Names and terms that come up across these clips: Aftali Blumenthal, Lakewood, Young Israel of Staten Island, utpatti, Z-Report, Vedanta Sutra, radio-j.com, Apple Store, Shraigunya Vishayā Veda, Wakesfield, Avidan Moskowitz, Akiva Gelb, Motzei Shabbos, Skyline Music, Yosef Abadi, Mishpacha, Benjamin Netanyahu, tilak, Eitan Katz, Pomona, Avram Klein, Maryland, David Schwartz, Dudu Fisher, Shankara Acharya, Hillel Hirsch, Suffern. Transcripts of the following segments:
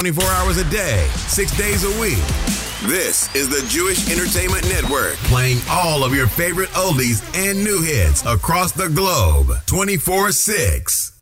24 hours a day, 6 days a week. This is the Jewish Entertainment Network, playing all of your favorite oldies and new hits across the globe, 24/6.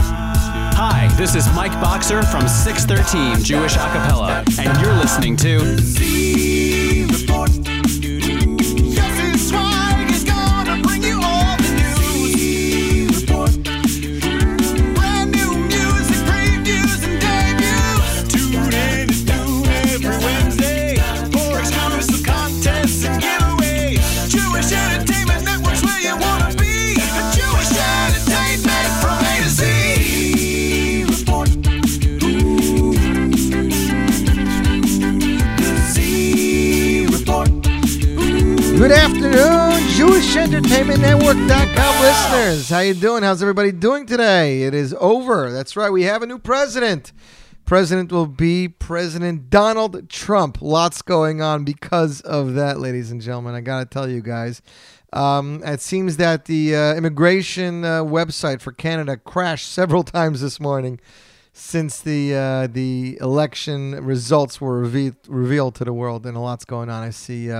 Hi, this is Mike Boxer from 613 Jewish Acapella, and you're listening to Z-Report. Good afternoon, JewishEntertainmentNetwork.com listeners. How you doing? How's everybody doing today? It is over. That's right. We have a new president. President will be President Donald Trump. Lots going on because of that, ladies and gentlemen. I got to tell you guys. It seems that the immigration website for Canada crashed several times this morning since the election results were revealed to the world, and a lot's going on. I see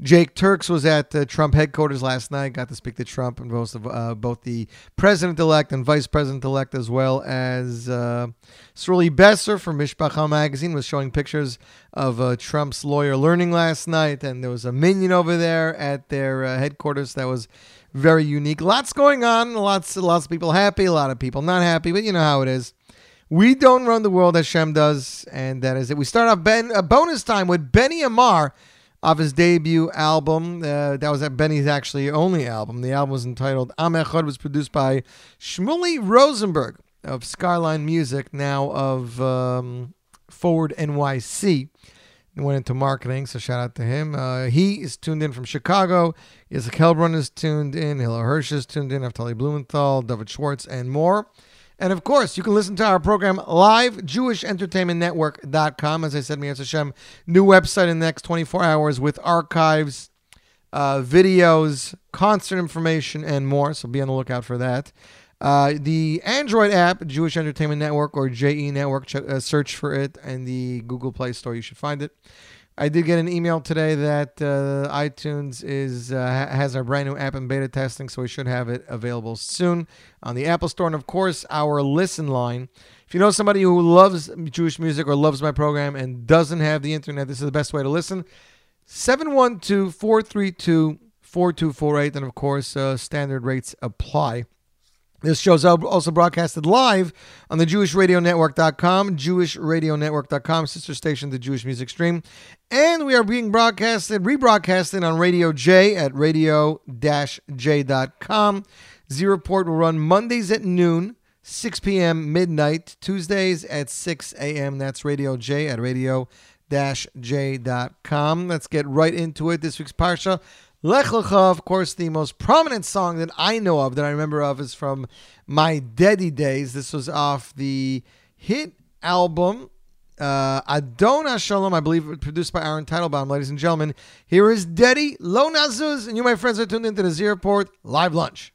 Jake Turks was at Trump headquarters last night, got to speak to Trump and both the president-elect and vice president-elect, as well as Surly Besser from Mishpacha magazine was showing pictures of Trump's lawyer learning last night, and there was a minion over there at their headquarters that was very unique. Lots going on, lots of people happy, a lot of people not happy, but you know how it is. We don't run the world, Hashem does, and that is it. We start off a bonus time with Benny Amar off his debut album. That was Benny's actually only album. The album was entitled Am Echad, was produced by Shmuley Rosenberg of Skyline Music, now of Forward NYC. He went into marketing, so shout out to him. He is tuned in from Chicago. Isaac Helbrun is tuned in. Hillel Hirsch is tuned in. Aftali Blumenthal, David Schwartz, and more. And, of course, you can listen to our program live, JewishEntertainmentNetwork.com. As I said, Me'etz Hashem, new website in the next 24 hours with archives, videos, concert information, and more. So be on the lookout for that. The Android app, Jewish Entertainment Network or JE Network, search for it in the Google Play Store. You should find it. I did get an email today that iTunes has our brand new app in beta testing, so we should have it available soon on the Apple Store. And, of course, our listen line. If you know somebody who loves Jewish music or loves my program and doesn't have the internet, this is the best way to listen. 712-432-4248. And, of course, standard rates apply. This show's also broadcasted live on the JewishRadioNetwork.com, JewishRadioNetwork.com, sister station to Jewish Music Stream. And we are being rebroadcasted on Radio J at radio-j.com. Z-Report will run Mondays at noon, 6 p.m., midnight, Tuesdays at 6 a.m. That's Radio J at radio-j.com. Let's get right into it. This week's Parsha. Lech Lecha, of course, the most prominent song that I know of, that I remember of, is from my Daddy days. This was off the hit album, Adon HaShalom, I believe, produced by Aaron Teitelbaum. Ladies and gentlemen, here is Daddy, Lo Nazuz, and you, my friends, are tuned into the Z-Report Live Lunch.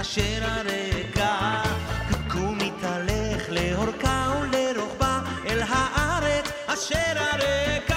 אשר הריקה קום מתהלך לאורכה ולרוחבה אל הארץ אשר הריקה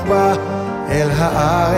I'll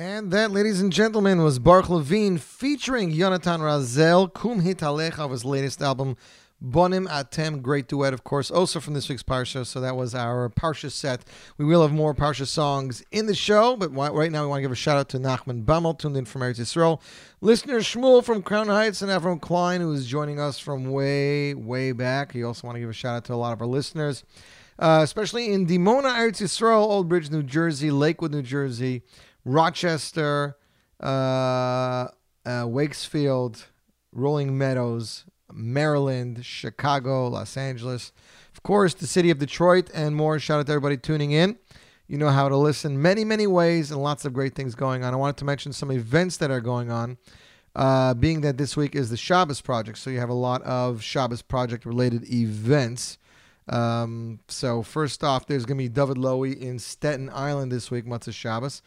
And that, ladies and gentlemen, was Baruch Levine featuring Yonatan Razel, Kum Hitalech, of his latest album, Bonim Atem, great duet, of course, also from this week's Parsha. So that was our Parsha set. We will have more Parsha songs in the show, but right now we want to give a shout-out to Nachman Bammel, tuned in from Eretz Yisrael. Listener Shmuel from Crown Heights and Avram Klein, who is joining us from way, way back. You also want to give a shout-out to a lot of our listeners, especially in Dimona, Eretz Yisrael, Old Bridge, New Jersey, Lakewood, New Jersey, Rochester, Wakesfield, Rolling Meadows, Maryland, Chicago, Los Angeles, of course, the city of Detroit, and more. Shout out to everybody tuning in. You know how to listen many, many ways, and lots of great things going on. I wanted to mention some events that are going on, being that this week is the Shabbos Project, so you have a lot of Shabbos Project-related events. So first off, there's going to be David Lowy in Staten Island this week, Motzei Shabbos.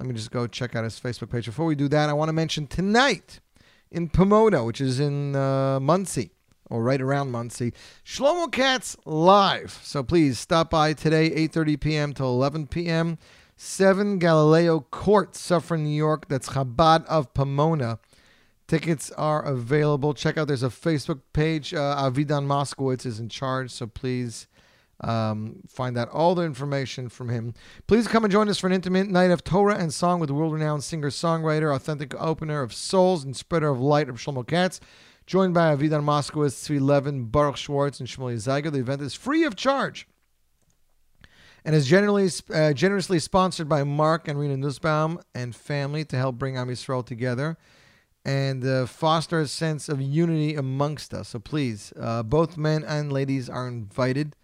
Let me just go check out his Facebook page. Before we do that, I want to mention tonight in Pomona, which is in Montsey, or right around Montsey, Shlomo Katz live. So please stop by today, 8:30 p.m. till 11 p.m. 7 Galileo Court, Suffern, New York. That's Chabad of Pomona. Tickets are available. Check out, there's a Facebook page. Avidan Moskowitz is in charge, so please find out all the information from him. Please come and join us for an intimate night of Torah and song with world-renowned singer-songwriter, authentic opener of souls and spreader of light of Shlomo Katz, joined by Avidan Moskowitz, Tzvi Levin, Baruch Schwartz, and Shmuley Zeiger. The event is free of charge and is generously sponsored by Mark and Rena Nussbaum and family to help bring Am Yisrael together and foster a sense of unity amongst us. So please, both men and ladies are invited.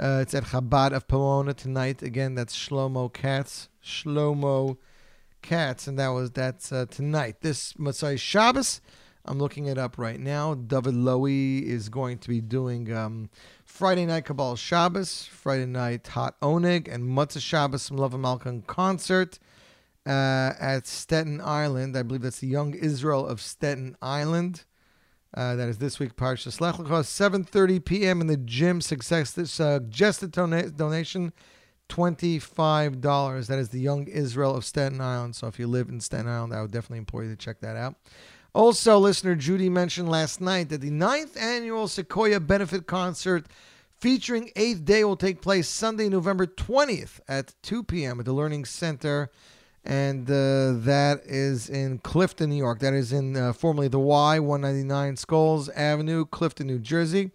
It's at Chabad of Pomona tonight. Again, that's Shlomo Katz, and that's tonight. This Motzei Shabbos, I'm looking it up right now. David Lowy is going to be doing Friday night Kabbalah Shabbos, Friday night Hot Oneg, and Motzei Shabbos some Love and Malkan concert at Staten Island. I believe that's the Young Israel of Staten Island. That is this week, Parsha Shlach Lecha, 7:30 p.m. in the gym. Suggested donation, $25. That is the Young Israel of Staten Island. So if you live in Staten Island, I would definitely implore you to check that out. Also, listener Judy mentioned last night that the 9th annual Sequoia Benefit Concert featuring 8th Day will take place Sunday, November 20th at 2 p.m. at the Learning Center. And that is in Clifton, New York. That is in formerly the Y, 199 Sculls Avenue, Clifton, New Jersey.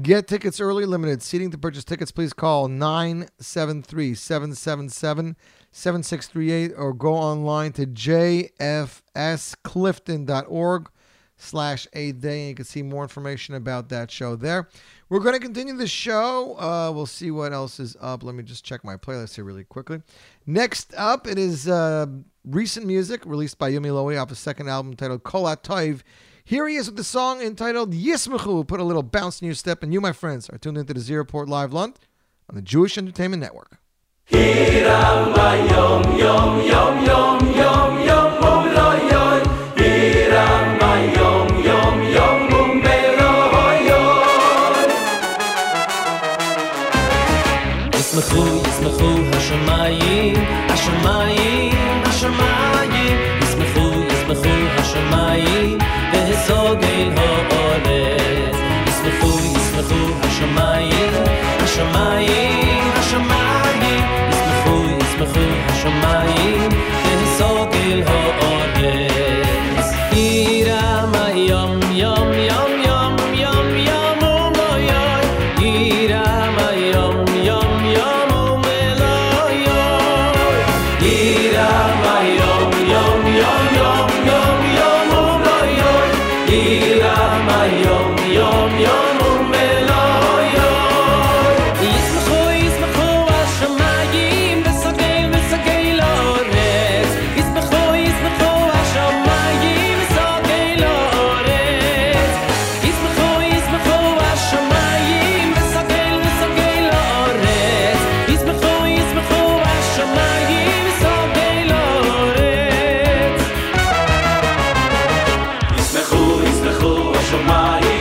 Get tickets early, limited seating. To purchase tickets, please call 973-777-7638 or go online to jfsclifton.org/8day. And you can see more information about that show there. We're going to continue the show. We'll see what else is up. Let me just check my playlist here really quickly. Next up, it is recent music released by Yomi Lowy off his second album titled Kol HaToiv. Here he is with the song entitled Yismachu. Put a little bounce in your step, and you, my friends, are tuned into the Z-Report Live Lunt on the Jewish Entertainment Network. השמיים ישמחו ישמחו השמיים והסוגל האורץ ישמחו ישמחו השמיים השמיים ישמחו ישמחו השמיים והסוגל האורץ עירה מהיום יום יום יום יום יום ומויוי עירה מהיום יום יום my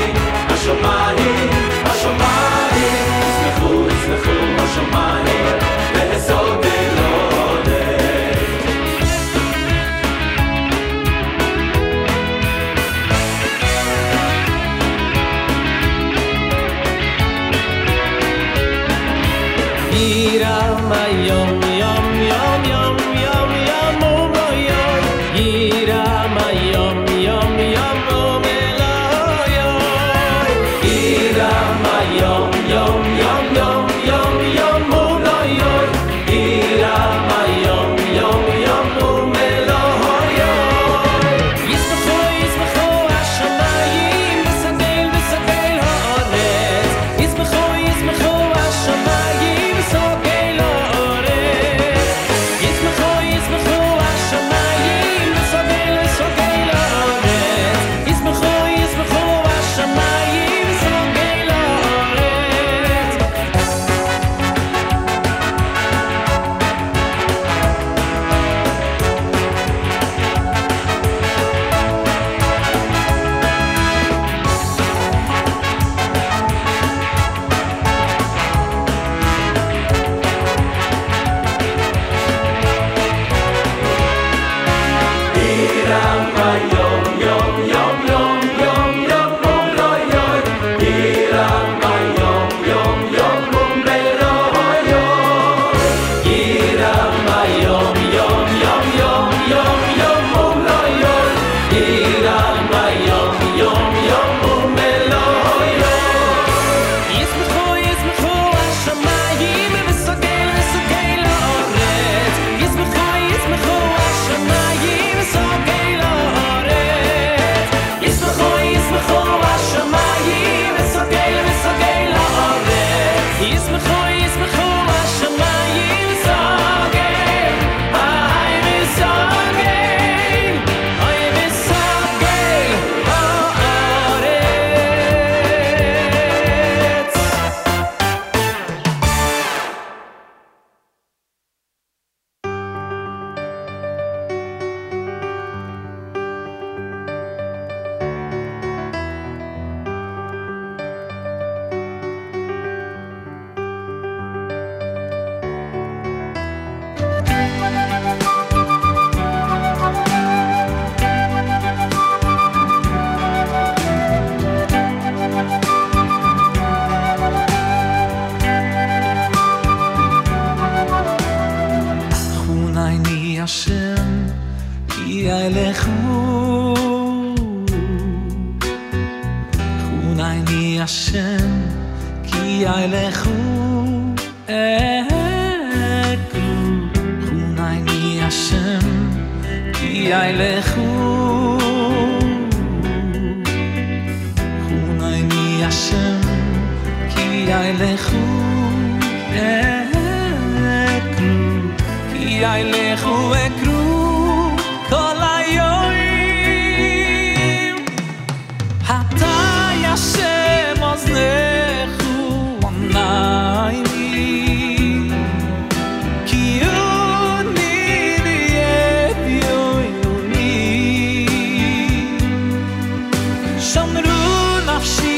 ani Hashem ki eilechu ani Hashem ki eilechu eklu ani Hashem ki eilechu Hashem ki eilechu ekru ki eilechu ekru kol hayoyim hata Hashem oznechu onayim ki uni liyet yoyuni shamru nafshi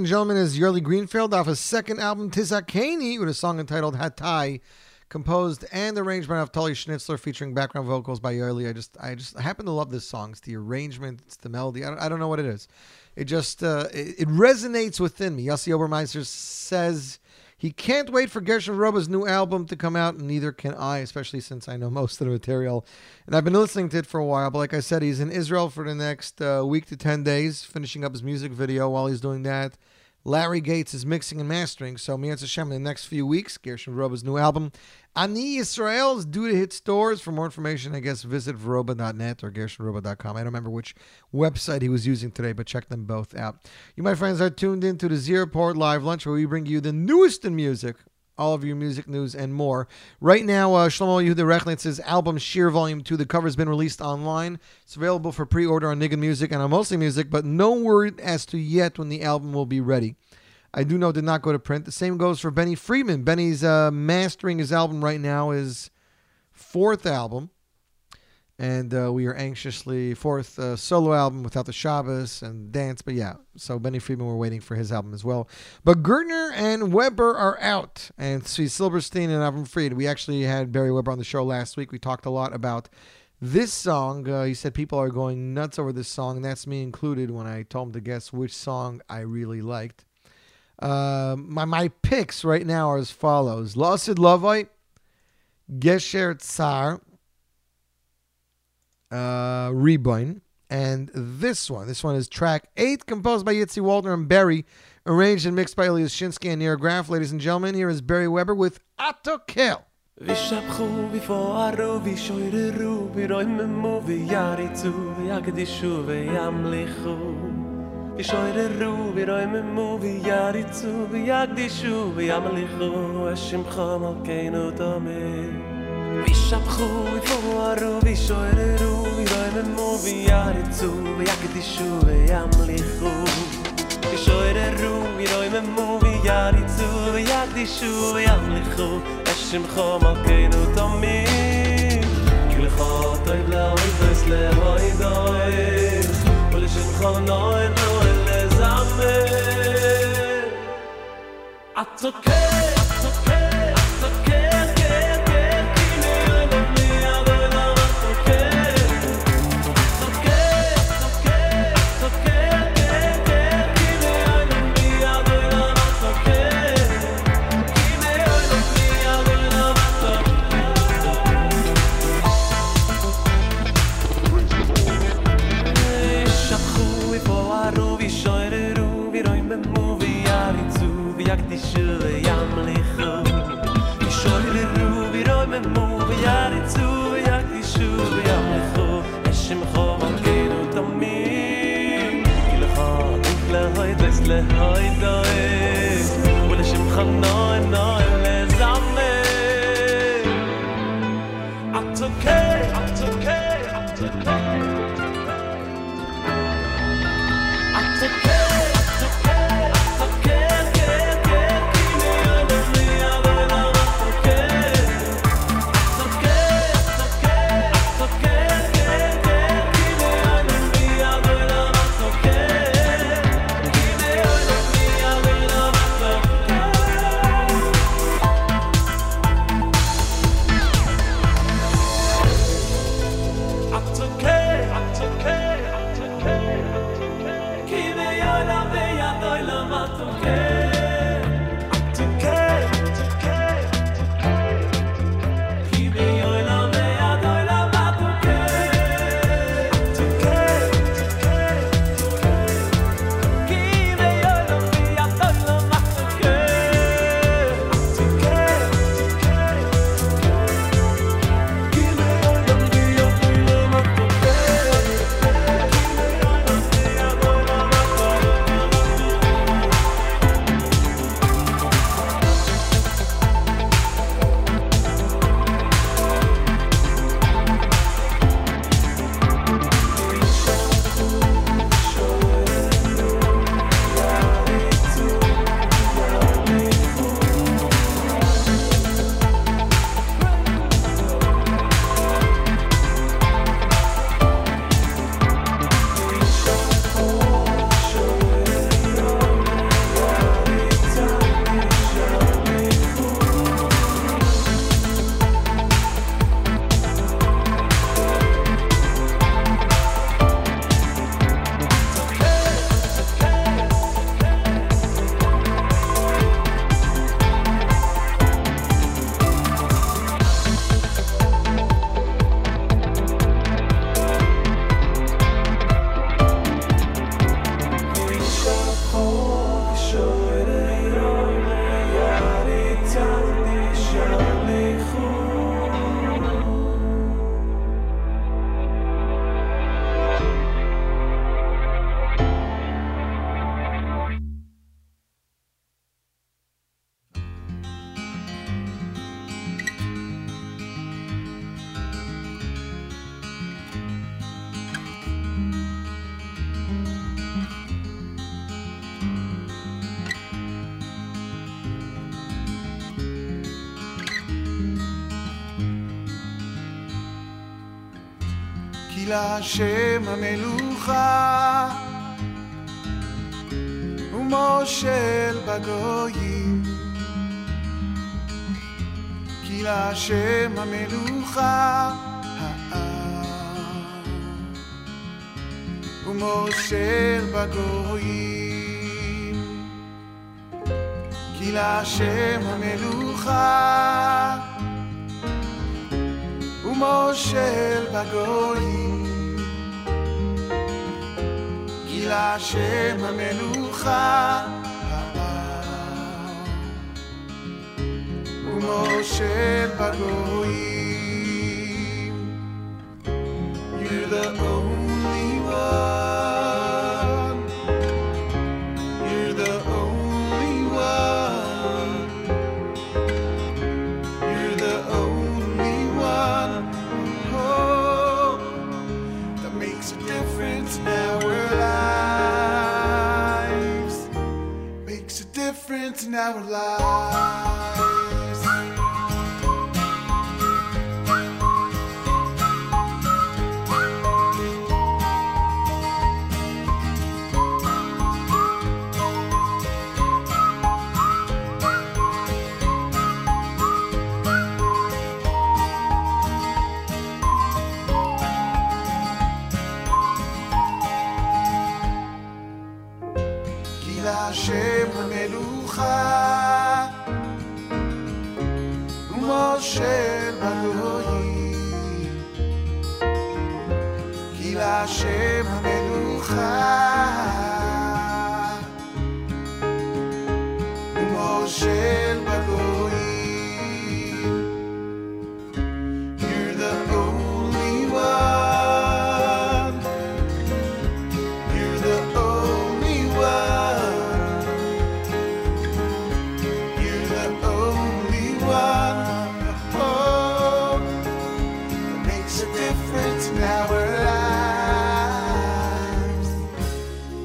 Gentleman is Yerli Greenfield off his second album Tisakeni with a song entitled Hatai composed and arranged by Aftali Schnitzler, featuring background vocals by Yoeli. I just happen to love this song. It's the arrangement, it's the melody. I don't know what it is. It just it resonates within me. Yossi Obermeister says he can't wait for Gershon Roba's new album to come out, and neither can I, especially since I know most of the material. And I've been listening to it for a while, but like I said, he's in Israel for the next week to 10 days, finishing up his music video. While he's doing that, Larry Gates is mixing and mastering. So, Mi'etz Hashem, in the next few weeks, Gershon Roba's new album, Ani Yisrael, is due to hit stores. For more information, I guess, visit Vroba.net or GershonRoba.com. I don't remember which website he was using today, but check them both out. You, my friends, are tuned in to the Z-Report Live Lunch, where we bring you the newest in music, all of your music news and more. Right now, Shlomo Yehuda Rechnitz's album Sheer Volume 2, the cover's been released online. It's available for pre-order on Nigun Music and on Mostly Music, but no word as to yet when the album will be ready. I do know it did not go to print. The same goes for Benny Friedman. Benny's mastering his album right now, his fourth album. And we are anxiously, fourth solo album without the Shabbos and dance. But yeah, so Benny Friedman, we're waiting for his album as well. But Gertner and Weber are out. And see Silverstein and Avram Fried. We actually had Barry Weber on the show last week. We talked a lot about this song. He said people are going nuts over this song. And that's me included when I told him to guess which song I really liked. My picks right now are as follows. La'asid Lavai, Gesher Tsar, Rebind, and this one is track 8, composed by Yitzi Waldner and Barry, arranged and mixed by Elias Shinsky and Nir Graf. Ladies and gentlemen, here is Barry Weber with Atokel. Vishapchu vivoru vishoreru viroimemu viyaritzu viyakdishu viyamlichu vishoreru viroimemu viyaritzu viyakdishu viyamlichu eshimcha malkeinu tamim kilcha toiv la'oives le'oidoir uleshimcha noen noen le'zamer Atzoker להשם המלוכה ומושל בגויים כי להשם המלוכה ומושל בגויים כי להשם המלוכה ומושל בגויים להשם המלוכה ומושל בגויים You're the only one You're the only one You're the only one Oh, that makes a difference now in our lives כי להשם המלוכה של בגויים כי להשם המלוכה ומושל בגויים You're the only one You're the only one You're the only one Our lives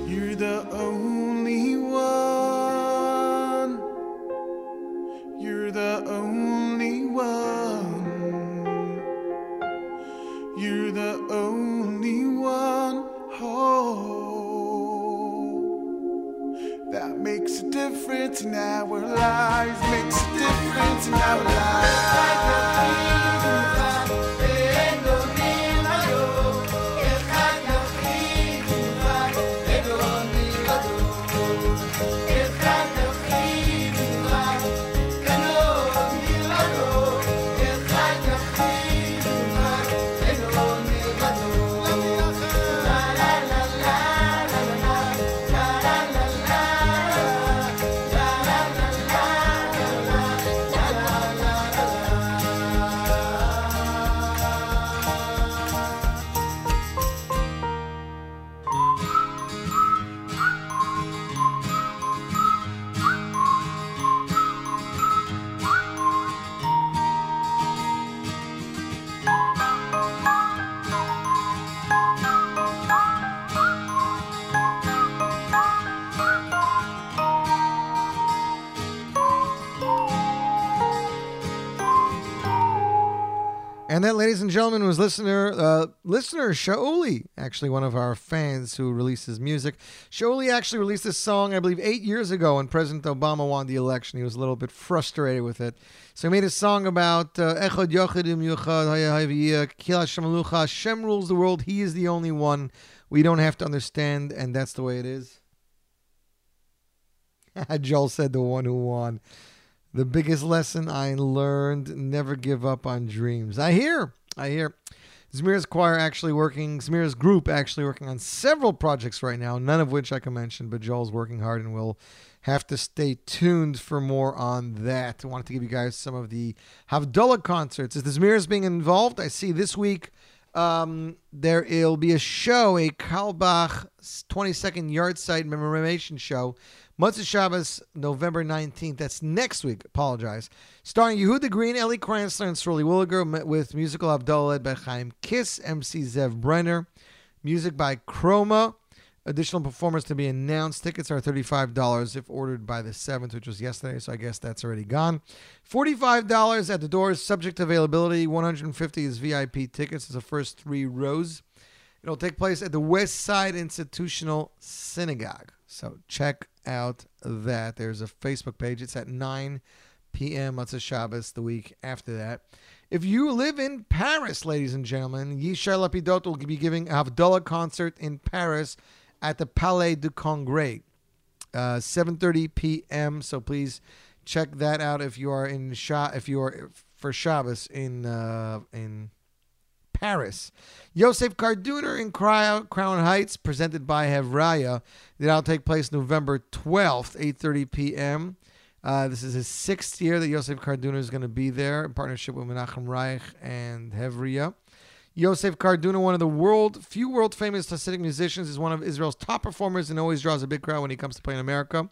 You're the only one You're the only one You're the only one Oh That makes a difference in our lives Makes a difference in our lives And that, ladies and gentlemen, was listener Shaoli, actually one of our fans who releases music. Shaoli actually released this song, I believe, 8 years ago when President Obama won the election. He was a little bit frustrated with it. So he made a song about Echad Yochedim Yuchad Hayahayviya Kila Shemalucha. Hashem rules the world. He is the only one. We don't have to understand, and that's the way it is. Joel said the one who won. The biggest lesson I learned, never give up on dreams. I hear. Zmir's group actually working on several projects right now, none of which I can mention, but Joel's working hard and we'll have to stay tuned for more on that. I wanted to give you guys some of the Havdalah concerts. Is the Zmir's being involved? I see this week there'll be a show, a Kalbach 22nd yard site commemoration show. Motzei Shabbos, November 19th. That's next week. Apologize. Starring Yehuda Green, Ellie Kranzler, and Surly Williger with musical Havdalah led by Chaim Kiss, MC Zev Brenner, music by Chroma. Additional performers to be announced. Tickets are $35 if ordered by the 7th, which was yesterday, so I guess that's already gone. $45 at the doors, subject to availability. $150 is VIP tickets. It's the first 3 rows. It'll take place at the West Side Institutional Synagogue. So check out that. There's a Facebook page. It's at 9 p.m. Motzei Shabbos the week after that. If you live in Paris, ladies and gentlemen, Yishar Lapidot will be giving a Havdalah concert in Paris at the Palais du Congrès, 7:30 p.m. So please check that out if you are in for Shabbos in Paris. Yosef Carduner in Crown Heights, presented by Hevraya. That'll take place November 12th, 8:30 p.m. This is his 6th year that Yosef Carduner is going to be there in partnership with Menachem Reich and Hevria. Yosef Carduner, one of the few world famous Hasidic musicians, is one of Israel's top performers and always draws a big crowd when he comes to play in America.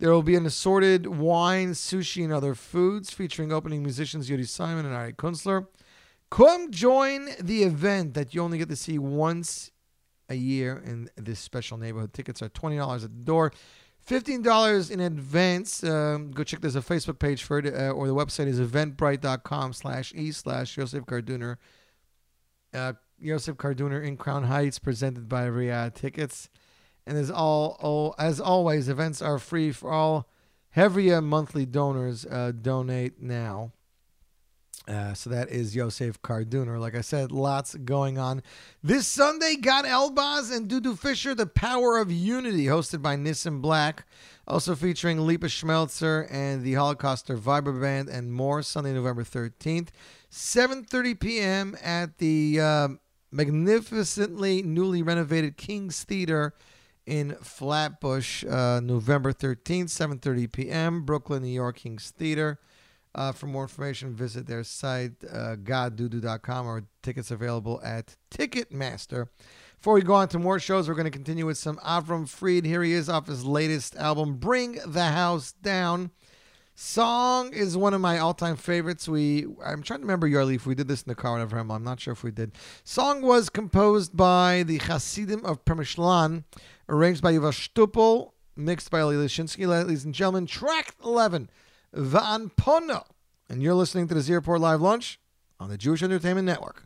There will be an assorted wine, sushi, and other foods featuring opening musicians Yudi Simon and Ari Kunstler. Come join the event that you only get to see once a year in this special neighborhood. Tickets are $20 at the door. $15 in advance. Go check. There's a Facebook page for it, or the website is eventbrite.com/e/Yosef Carduner. Yosef Carduner in Crown Heights, presented by Riyadh Tickets. And as always, events are free for all Hevria monthly donors. Donate now. So that is Yosef Carduner. Like I said, lots going on. This Sunday, Gad Elbaz and Dudu Fisher, The Power of Unity, hosted by Nissan Black. Also featuring Lipa Schmelzer and the Holocaust Survivor Band and more. Sunday, November 13th, 7:30 p.m. at the magnificently newly renovated King's Theater in Flatbush. November 13th, 7:30 p.m., Brooklyn, New York, King's Theater. For more information, visit their site, goddudu.com, or tickets available at Ticketmaster. Before we go on to more shows, we're going to continue with some Avram Fried. Here he is off his latest album, Bring the House Down. Song is one of my all-time favorites. I'm trying to remember, Yarli, if we did this in the car with Avraham. I'm not sure if we did. Song was composed by the Hasidim of Premishlan, arranged by Yuval Stupel, mixed by Eli Lishinsky. Ladies and gentlemen, track 11. Van Pono, and you're listening to the Z-Report Live Lunch on the Jewish Entertainment Network.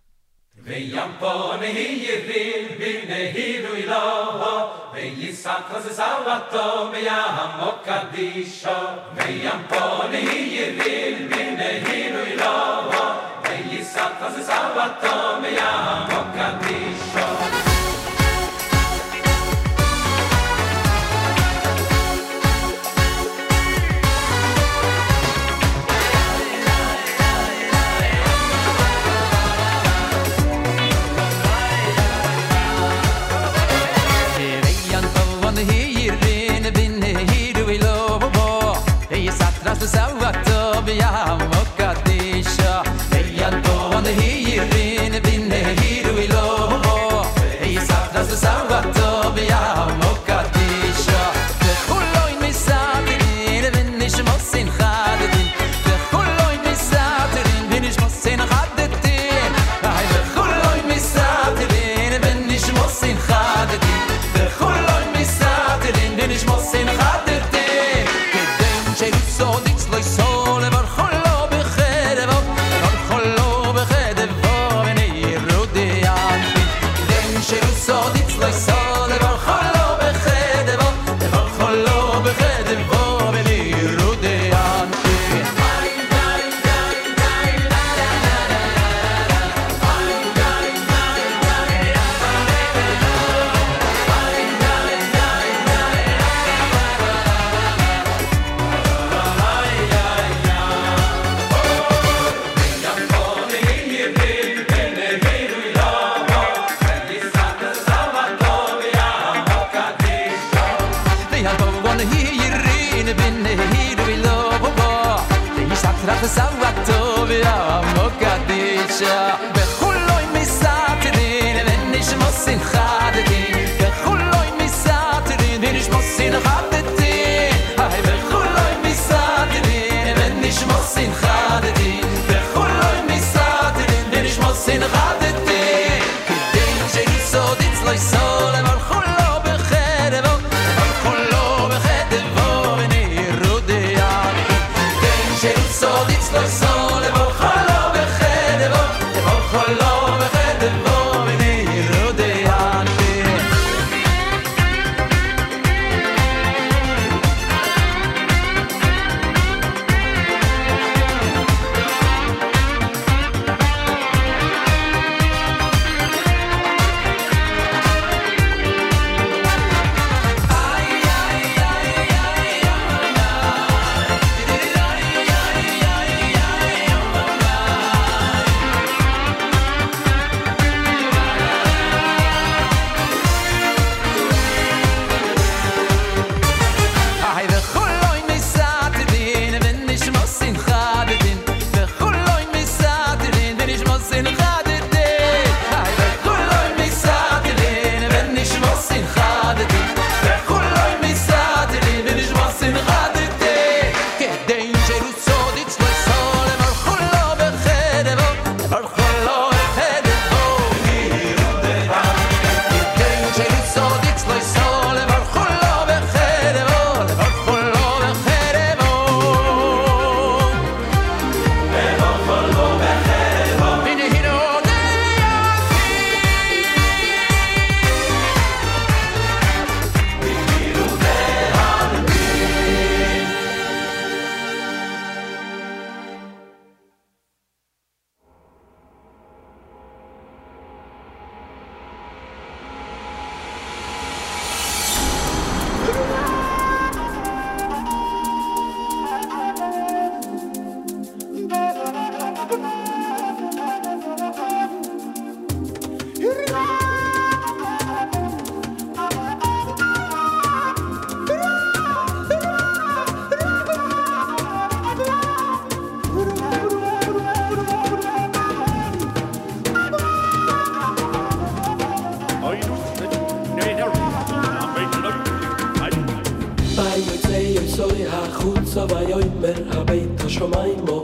soy החוצה ויאמר הבית השמיימו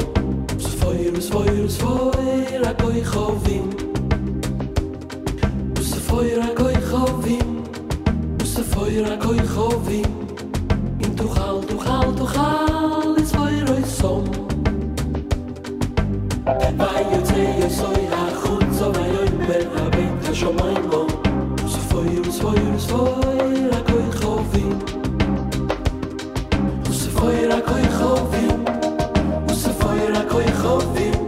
וספויר וספויר וספויר הגוי חובים וספויר הגוי חובים וספויר הגוי חובים אם תוכל תוכל תוכל לספויר אוי סום ויוצא יסוי החוצה ויאמר הבית השמיימו וספויר וספויר וספויר הגוי חובים Feuer koi khovim, us feuer koi khovim,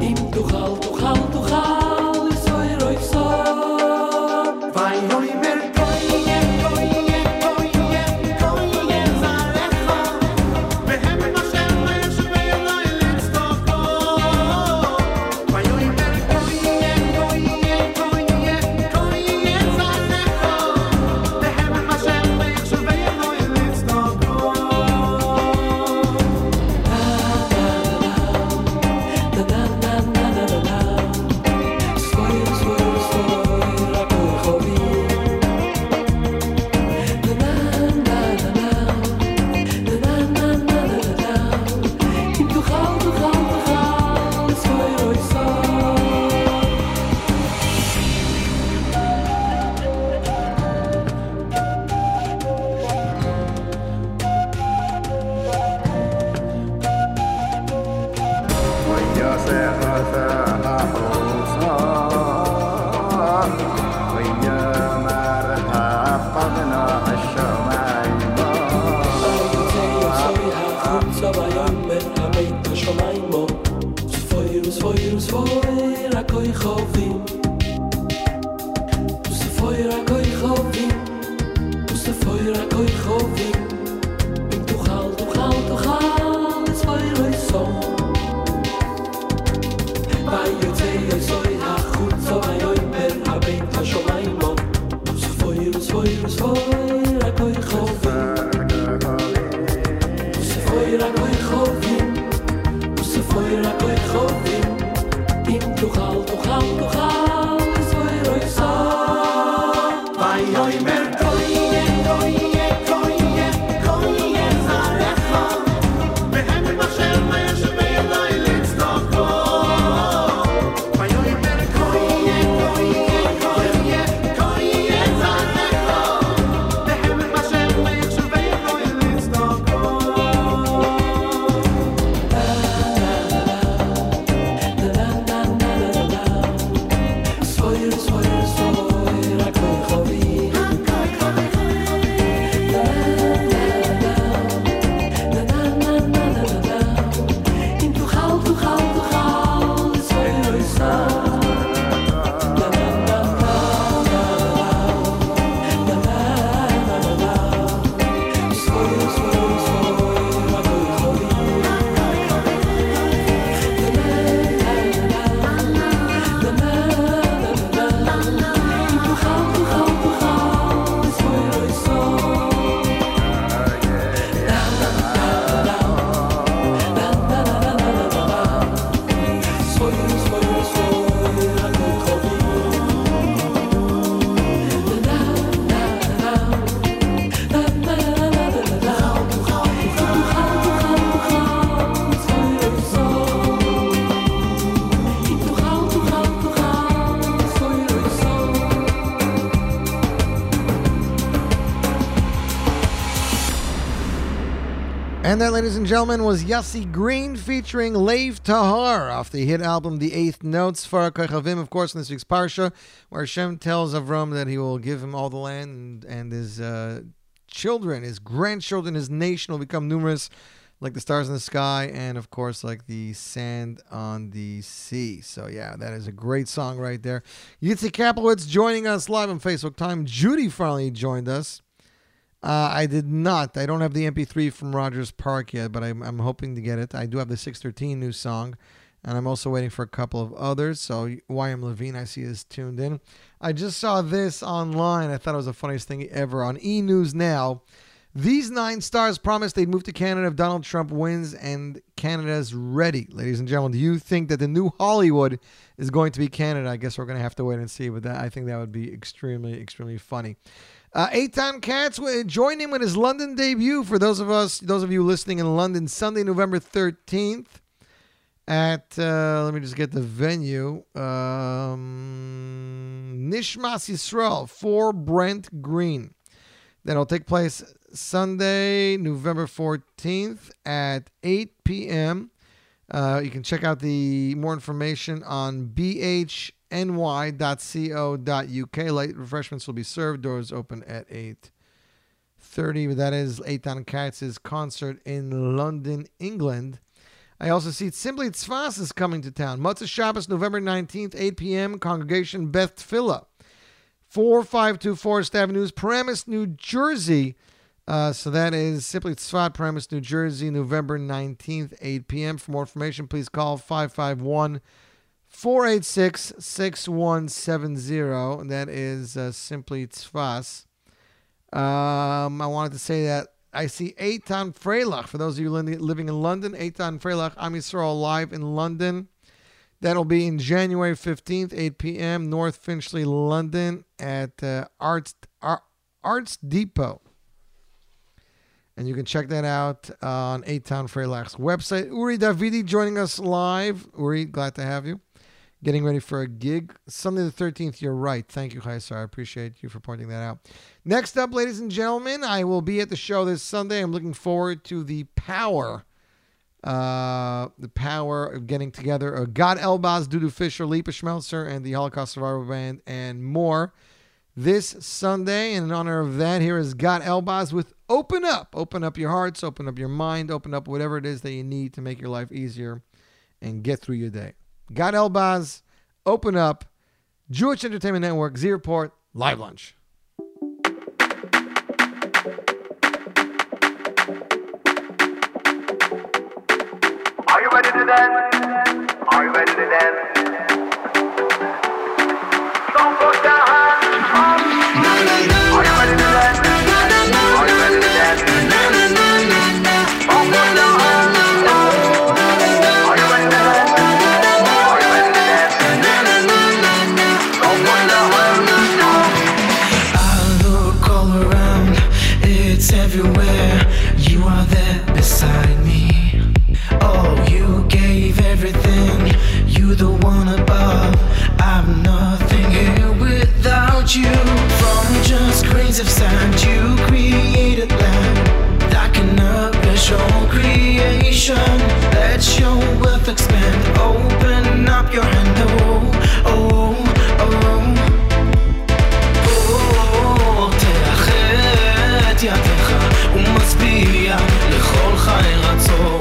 im tuchal tuchal tuchal, is feuer ich so. Vai no mer koi koi koi koi zalecha, behem mashem yeshvei loy listoko. Vai no mer koi koi koi koi zalecha, behem mashem yeshvei loy listoko. And that, ladies and gentlemen, was Yossi Green featuring Lev Tahar off the hit album The Eighth Notes, Farah Kochavim, of course, in this week's Parsha, where Hashem tells Avram that he will give him all the land and his children, his grandchildren, his nation will become numerous like the stars in the sky and, of course, like the sand on the sea. So, yeah, that is a great song right there. Yitzi Kaplowitz joining us live on Facebook Time. Judy finally joined us. I did not. I don't have the MP3 from Rogers Park yet, but I'm hoping to get it. I do have the 613 new song, and I'm also waiting for a couple of others. So YM Levine, I see, is tuned in. I just saw this online. I thought it was the funniest thing ever on E! News Now. These nine stars promised they'd move to Canada if Donald Trump wins, and Canada's ready. Ladies and gentlemen, do you think that the new Hollywood is going to be Canada? I guess we're going to have to wait and see, but that, I think that would be extremely, extremely funny. Eitan Katz joined him with his London debut. For those of you listening in London, Sunday, November 13th at, let me just get the venue, Nishmas Yisrael, 4 Brent Green. That'll take place Sunday, November 14th at 8 p.m. You can check out the more information on bhny.co.uk. Light refreshments will be served. Doors open at 8:30. That is Eitan Katz's concert in London, England. I also see Simply Tzfas is coming to town. Motzei Shabbos, November 19th, 8 p.m. Congregation Beth Tefillah, 4524 Forest Avenue, Paramus, New Jersey. So that is Simply Tzfat, Paramus, New Jersey, November 19th, 8 p.m. For more information, please call 551-486-6170. That is Simply Tzfas. I wanted to say that I see Eitan Freilach. For those of you living in London, Eitan Freilach, Am Yisrael Live in London. That'll be in January 15th, 8 p.m., North Finchley, London, at Arts Depot. And you can check that out on Eitan Freilach's website. Uri Davidi joining us live. Uri, glad to have you. Getting ready for a gig. Sunday the 13th, you're right. Thank you, Chaisar. I appreciate you for pointing that out. Next up, ladies and gentlemen, I will be at the show this Sunday. I'm looking forward to the power of getting together. God Elbaz, Dudu Fisher, Lipa Schmelzer, and the Holocaust Survival Band, and more. This Sunday, and in honor of that, here is God Elbaz with Open Up. Open up your hearts, open up your mind, open up whatever it is that you need to make your life easier and get through your day. God Elbaz, Open Up, Jewish Entertainment Network, Z-Report, Live Lunch. Are you ready to dance? Are you ready to dance? Don't put down. Are you ready to dance? Are you ready to dance? Don't put down. Are you ready to dance? Are you ready to dance? Don't put down. I look all around, it's everywhere. You are there beside me. Oh, you gave everything. You the one above. I'm nothing here without you. From just grains of sand, you created land, stacking up your show creation. Let your wealth expand. Open up your hand. Oh, oh, oh. Terachet yadecha umasbiya lechol chai ratzor.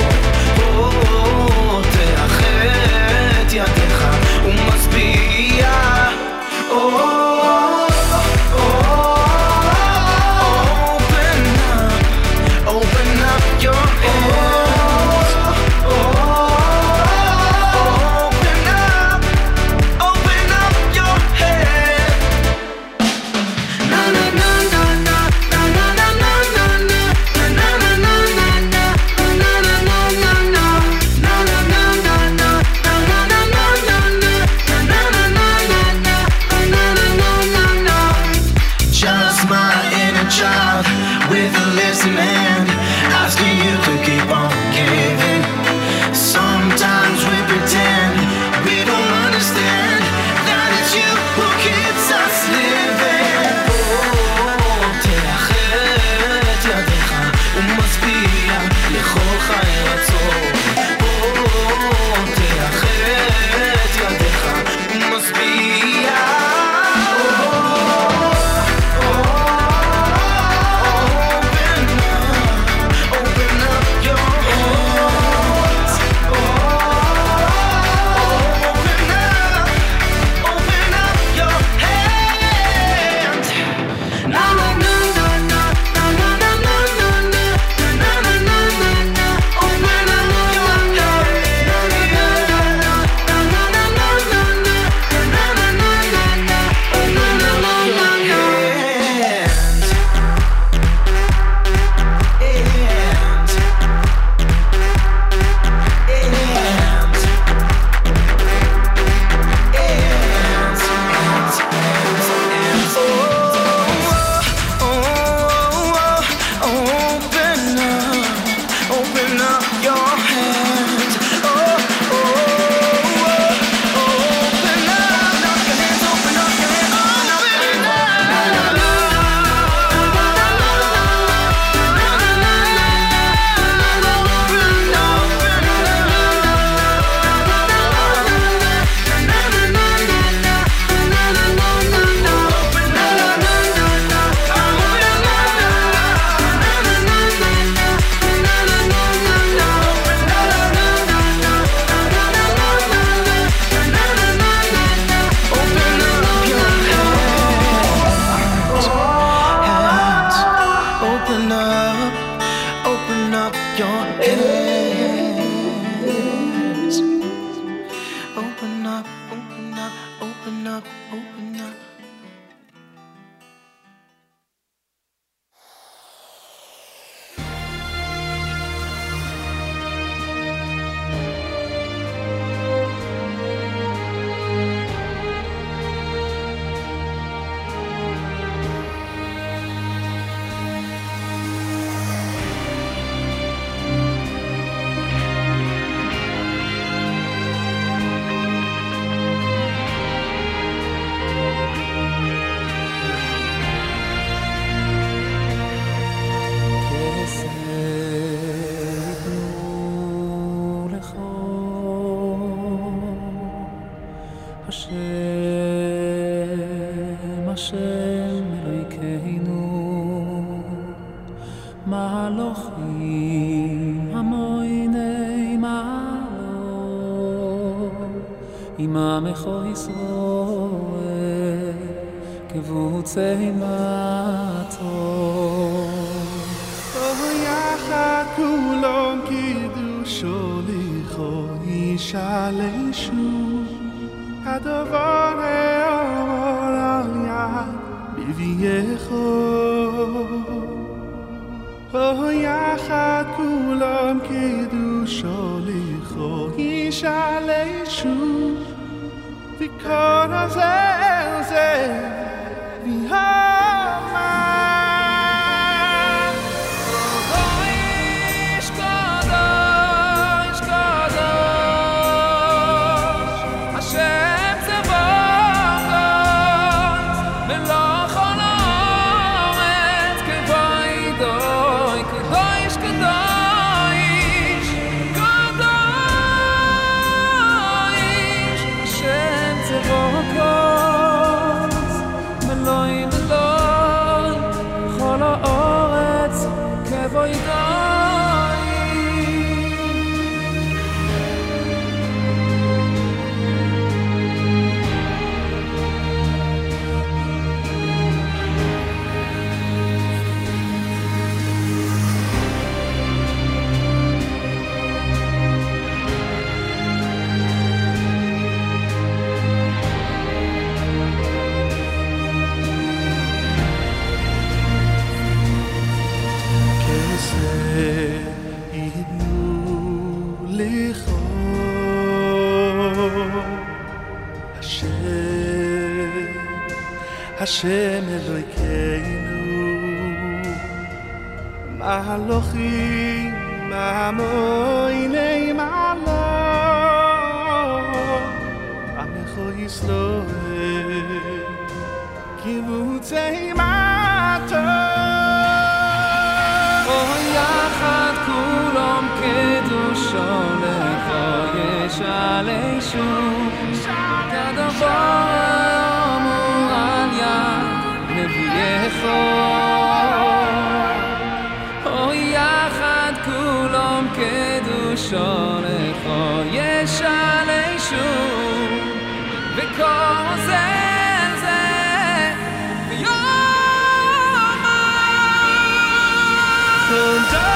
אלוקינו מלוכים המויני מעלו עם עמכו ישראל קבוצי מעטו יחד כולם קידושו ליחו ישאלי שוב הדבר נאמר על יד בבייחו Oh, yachad kulam kedusho licho Yishal Yishuv V'kon azel zeh V'hamah Hashem Elokeinu Malochim Hamoinei Malo Amecho Yisroel Kibutzei Mato Oh Yachad Kulam Kedusho Lecho Yishalei Shuv Kadavor Oh, yachad kulam kedusha lecha yeshalei shuv v'kol zeh v'yomah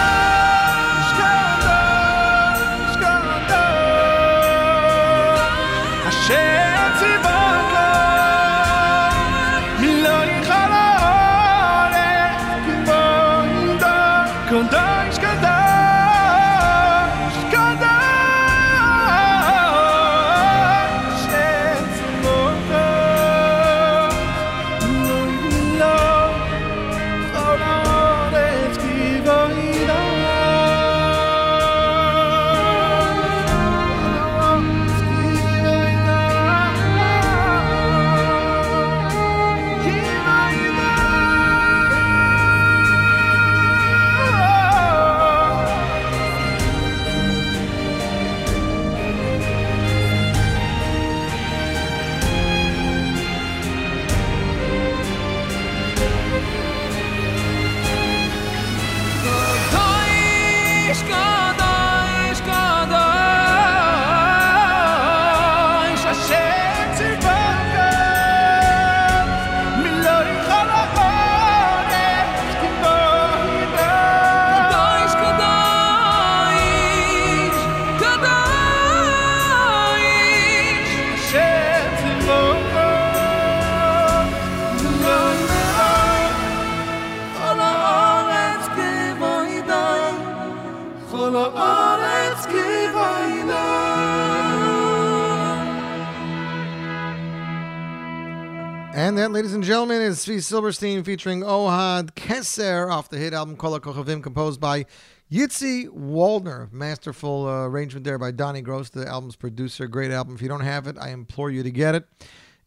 And that, ladies and gentlemen, is Zvi Silberstein featuring Ohad Keser off the hit album Kol HaKochavim, composed by Yitzi Waldner. Masterful arrangement there by Donnie Gross, the album's producer. Great album. If you don't have it, I implore you to get it.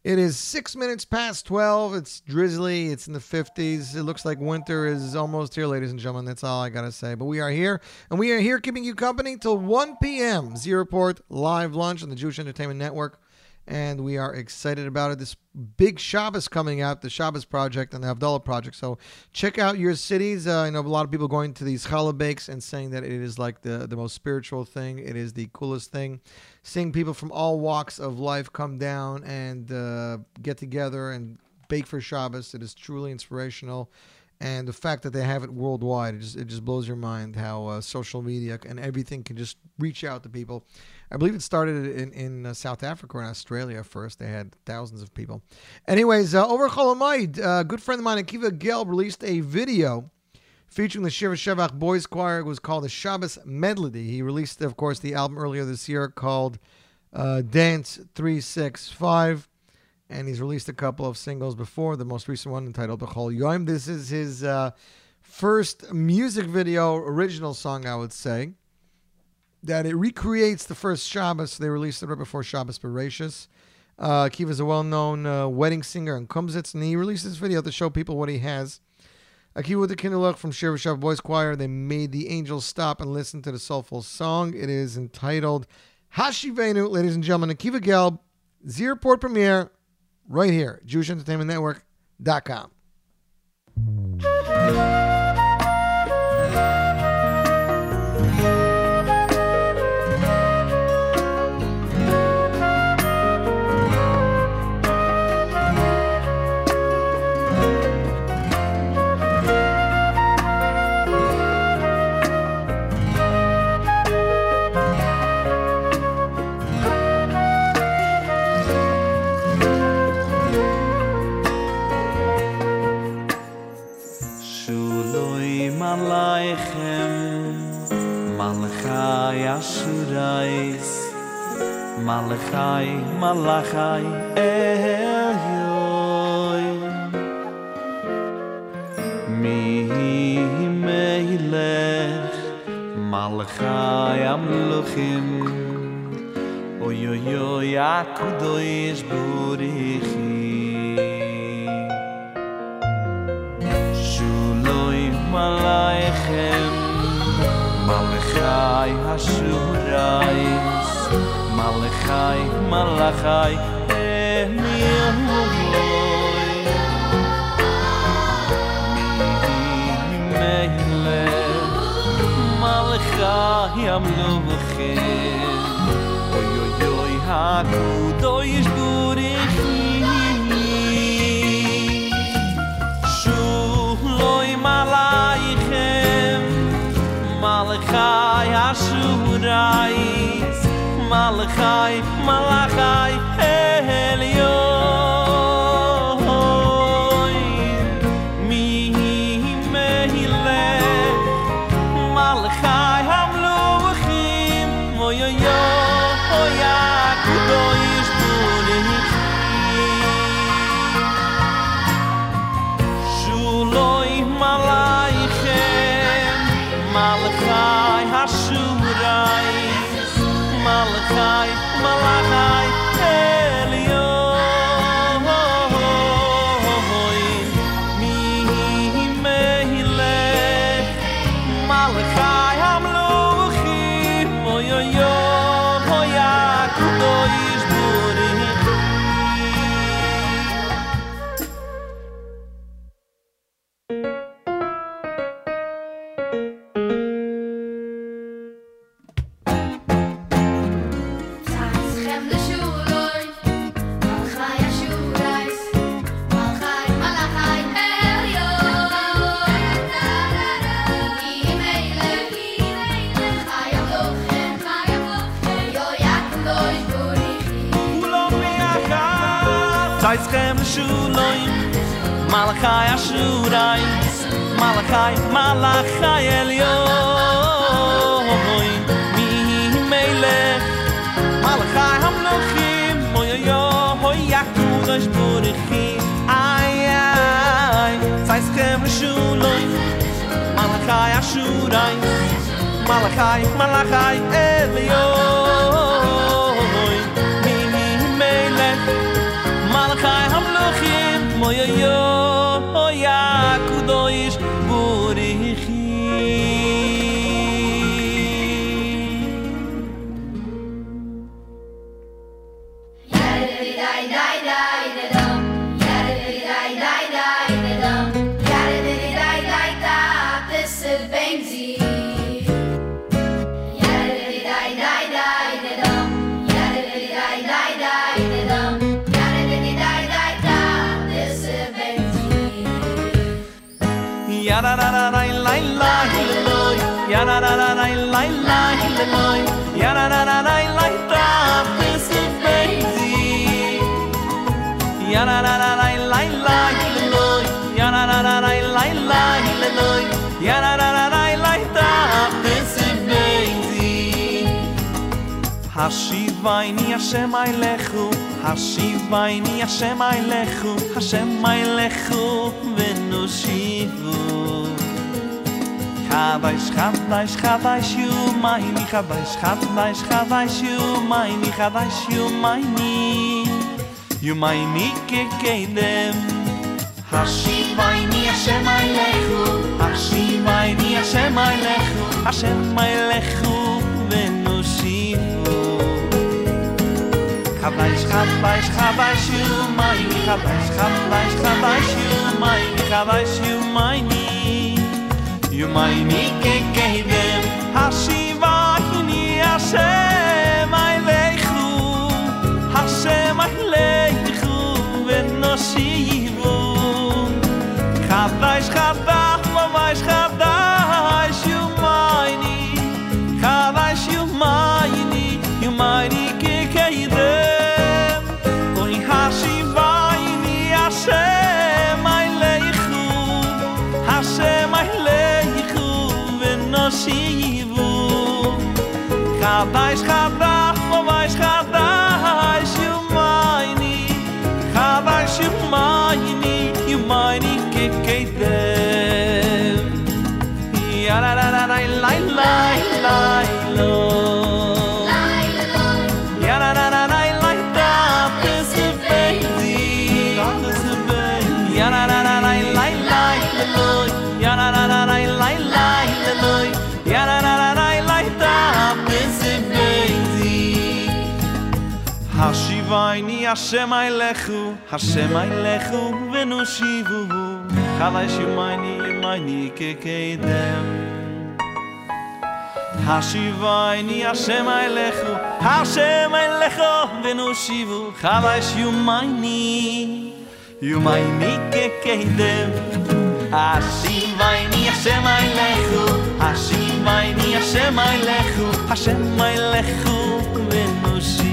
It is 6 minutes past 12. It's drizzly. It's in the 50s. It looks like winter is almost here, ladies and gentlemen. That's all I got to say. But we are here, and we are here keeping you company till 1 p.m. Z-Report live lunch on the Jewish Entertainment Network. and we are excited about it. This big Shabbos coming out, the Shabbos Project and the Havdalah Project. So check out your cities. I know a lot of people going to these challah bakes and saying that it is like the most spiritual thing. It is the coolest thing. Seeing people from all walks of life come down and get together and bake for Shabbos. It is truly inspirational. And the fact that they have it worldwide, it just blows your mind how social media and everything can just reach out to people. I believe it started in South Africa and Australia first. They had thousands of people. Anyways, over Cholamayid, a good friend of mine, Akiva Gell, released a video featuring the Shir Shavach Boys Choir. It was called the Shabbos Medley. He released, of course, the album earlier this year called Dance 365. And he's released a couple of singles before, the most recent one entitled B'chol Yom. This is his first music video, original song, I would say, that it recreates the first Shabbos. They released it right before Shabbos Bereshis. Akiva is a well-known wedding singer and kumsitz, and he released this video to show people what he has. Akiva with the Kinderluch from Shir V'Shav Boys Choir. They made the angels stop and listen to the soulful song. It is entitled Hashivenu, ladies and gentlemen. Akiva Gelb, Z-Report premiere. Right here, JewishEntertainmentNetwork.com. Yashurais Malachai Malachai Elyoy Mihimelech Malachai Amluchim Oyoyoy Akudoish Burichi Shuloi Malaichem Malachai Hashurais Malachai Malachai Emiyoy Mihimelech Malachai Amluchim Oyoyoy Hakudoy Shburichi Shuloy Malaichem Malachai Ashurais Malachai Malachai Elyoy Mihimelech Malachai Hamluchim Oyoyoy Hakudoy Shburichi Shuloy Malaichem Malachai Hashurais Malachai Malachai Elyoy Mihimelech Malachai Hamluchim Oyoyoy Hakudoy Shburichi. Malachai Ashurais Malachai Malachai Elyoy Mihimelech Malachai Hamlochim Oyoyoy Yakudosh Burichi Ayay Tzayschem Shuloy Malachai Ashurais Malachai Malachai Elyoy Mihimelech Malachai Hamlochim Oyoyoy Kudoish Burichi. ya na na na la la hilleloi ya na na na la la hilleloi ya na na na la ta pesifezi ya na na na la la hilleloi ya na na na la la hilleloi ya na na na la ta pesifezi hashivayni Hashem Eilechu hashivayni Hashem Eilechu Hashem Eilechu Chabaish, Chabaish, Chabaish, Yumayni Chabaish, Chabaish, Chabaish, Yumayni Chabaish, Yumayni Yumayni Kekedem Hashimayni Hashem Eilechu Hashimayni Hashem Eilechu Hashem Eilechu Venoshivu Chabaish, Chabaish, Chabaish, Yumayni Chabaish, Chabaish, Chabaish, Yumayni Chabaish, Yumayni You may need to give them Hashiva Hini Hashem Eilechu Hashem Eilechu V'noshivu Chadash Chadach Mamash Chadash You may need Chadash You may need You may need to give them Oy Hashiva Hini Hashem Eilechu Hashem Eilechu shivu khabash khabakh khabash khabash you mine you mine kekeden ya la la la la la la la ya la la la la la that is a baby ya la la la la la ya la la la la la Hashivayni Hashem Eilechu Hashem Eilechu V'noshivu Chadash Yumayni Yumayni Kekedem Hashivayni Hashem Eilechu Hashem Eilechu V'noshivu Chadash Yumayni Yumayni Kekedem Hashivayni Hashem Eilechu Hashivayni Hashem Eilechu Hashem Eilechu V'noshivu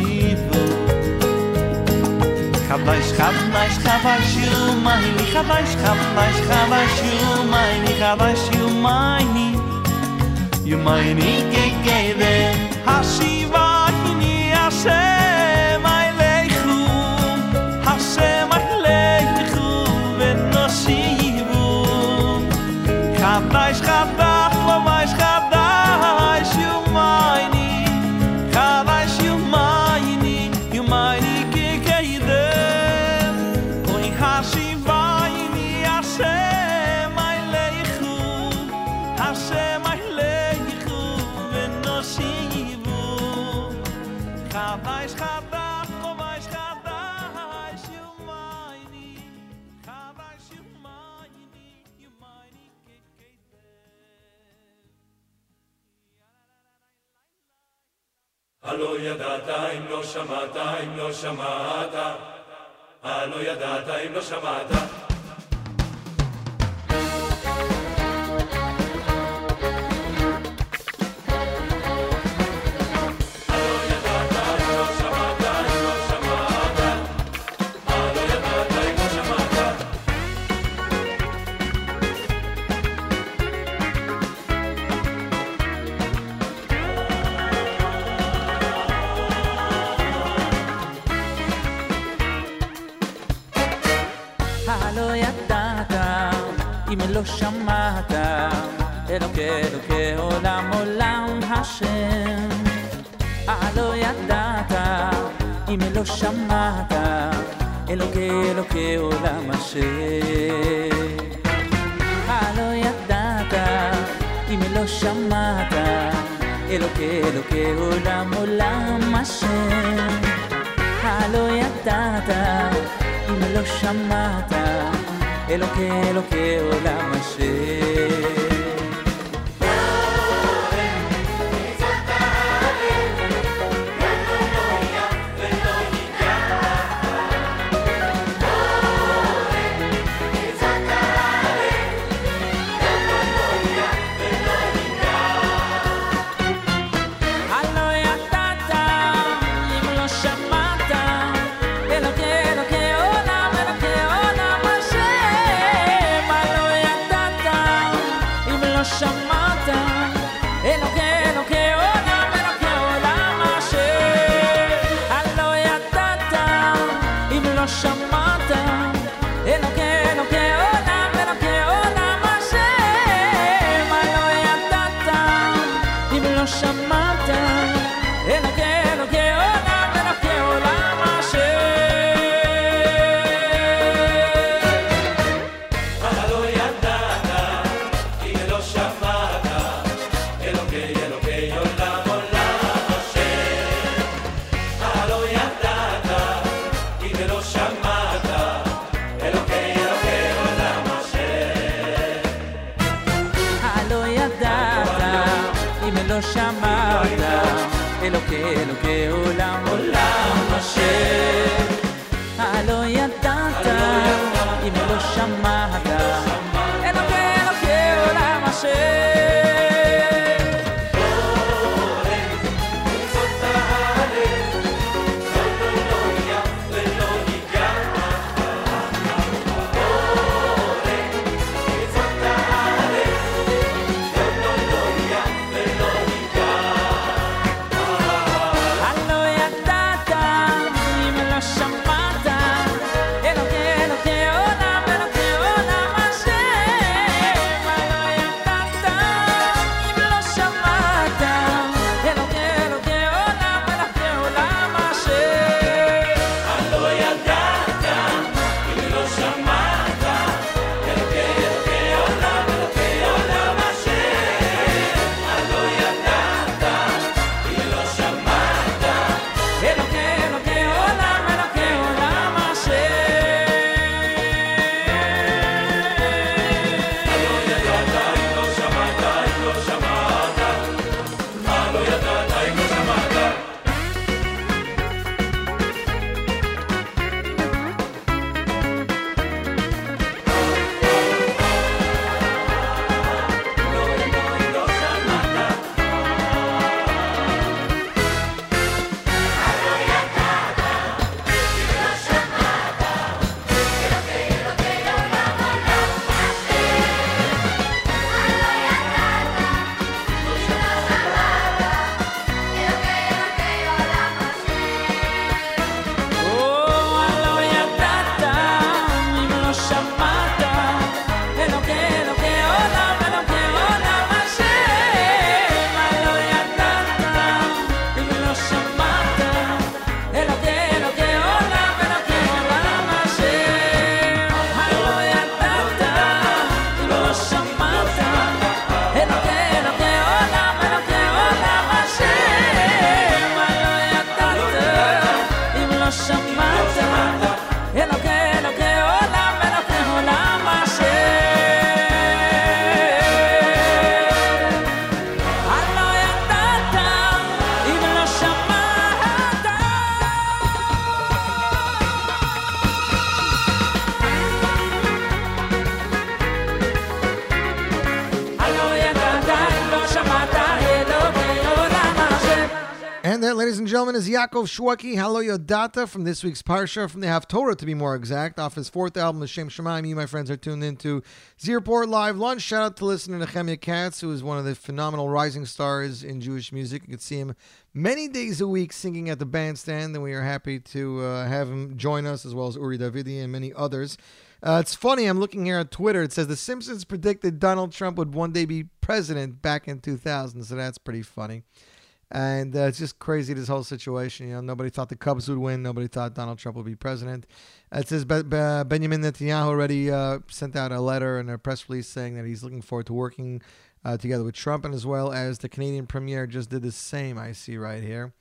Chabaish, Chabaish, Chabaish, you mine Chabaish, Chabaish, Chabaish, you mine Chabaish, you mine You mine Kekedem Hashiva Hini Hashem Eilechu Hashem Eilechu V'noshivu Chabaish, Chabaish, Chabaish, Chabaish, you mine Chabaish, you mine You mine Alo yadata im lo shamata im lo shamata Alo yadata im lo shamata ולא שמעת אלוקי אלוקי עולם עולם אשר הלא ידעת אם לא שמעת אלוקי אלוקי עולם אשר Yaakov Shwaki, Halo Yodata, from this week's Parsha, from the Haftorah to be more exact, off his fourth album, L'Shem Shemaim. You, my friends, are tuned into Z-Report Live Lunch. Shout out to listener Nechemia Katz, who is one of the phenomenal rising stars in Jewish music. You can see him many days a week singing at the bandstand, and we are happy to have him join us, as well as Uri Davidi and many others. It's funny, I'm looking here on Twitter. It says, The Simpsons predicted Donald Trump would one day be president back in 2000, so that's pretty funny. And it's just crazy, this whole situation. You know, nobody thought the Cubs would win. Nobody thought Donald Trump would be president. It says Benjamin Netanyahu already sent out a letter and a press release saying that he's looking forward to working together with Trump, and as well as the Canadian premier just did the same, I see right here.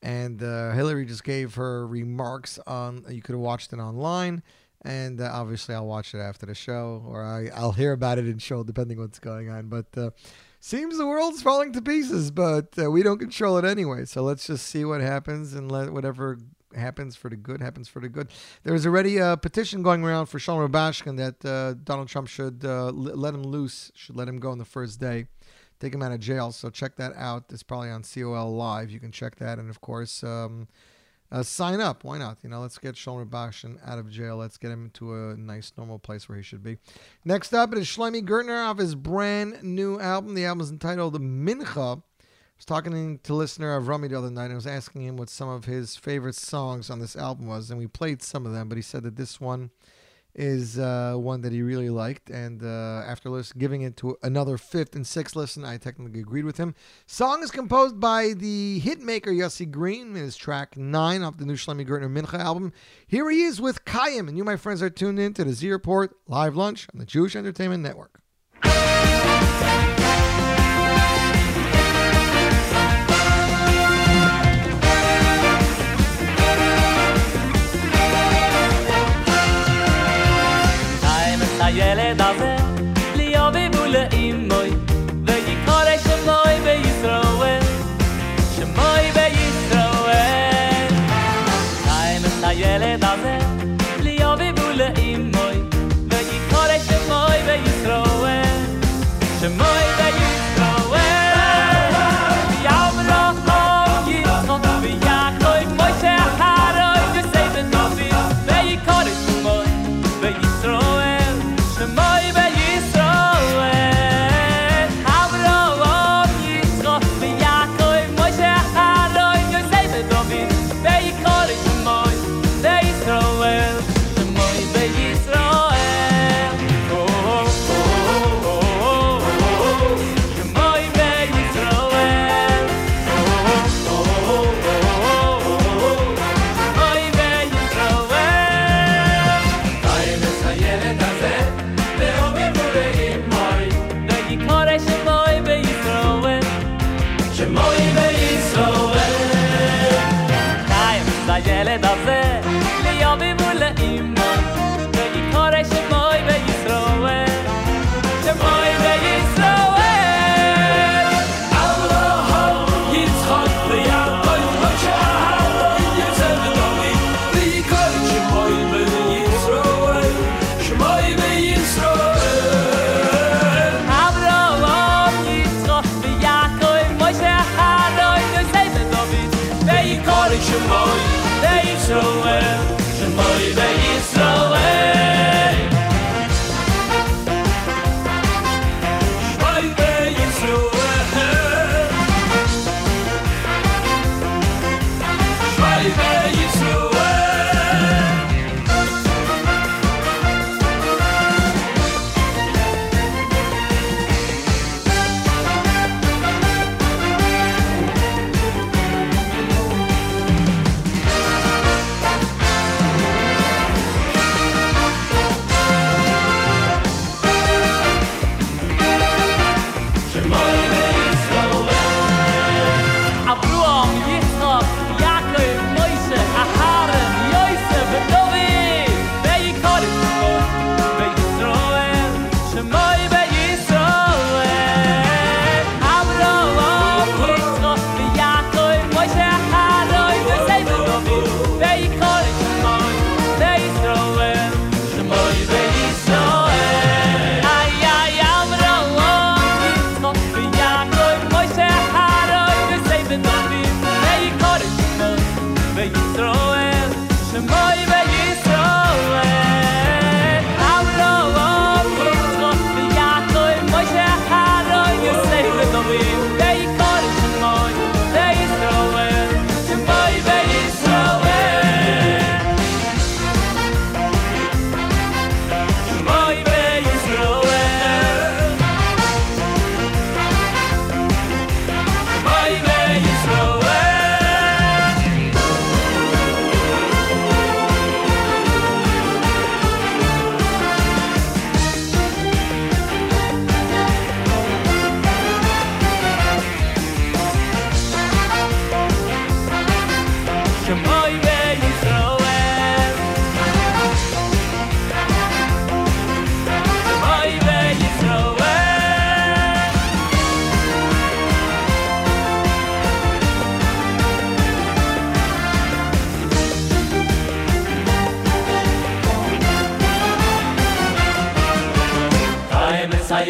And Hillary just gave her remarks on, you could have watched it online. And obviously I'll watch it after the show, or I'll hear about it in show, depending what's going on. But seems the world's falling to pieces, but we don't control it anyway. So let's just see what happens, and let whatever happens for the good happens for the good. There was already a petition going around for Sholom Rubashkin that Donald Trump should let him loose, should let him go on the first day, take him out of jail. So check that out. It's probably on COL Live. You can check that. And, of course, sign up. Why not? You know, let's get Sholom Rubashkin out of jail. Let's get him to a nice, normal place where he should be. Next up, it is Shlomi Gertner off his brand new album. The album is entitled Mincha. I was talking to listener Avrami the other night, and I was asking him what some of his favorite songs on this album was, and we played some of them, but he said that this one is one that he really liked, and after giving it to another fifth and sixth listen, I technically agreed with him. Song is composed by the hitmaker Yossi Green in his track 9 off the new Shlomi Gertner Mincha album. Here he is with Kayim, and you, my friends, are tuned in to the Z-Report Live Lunch on the Jewish Entertainment Network. הילד הזה ליובי ולאימוי ויקרא שמוי בישראל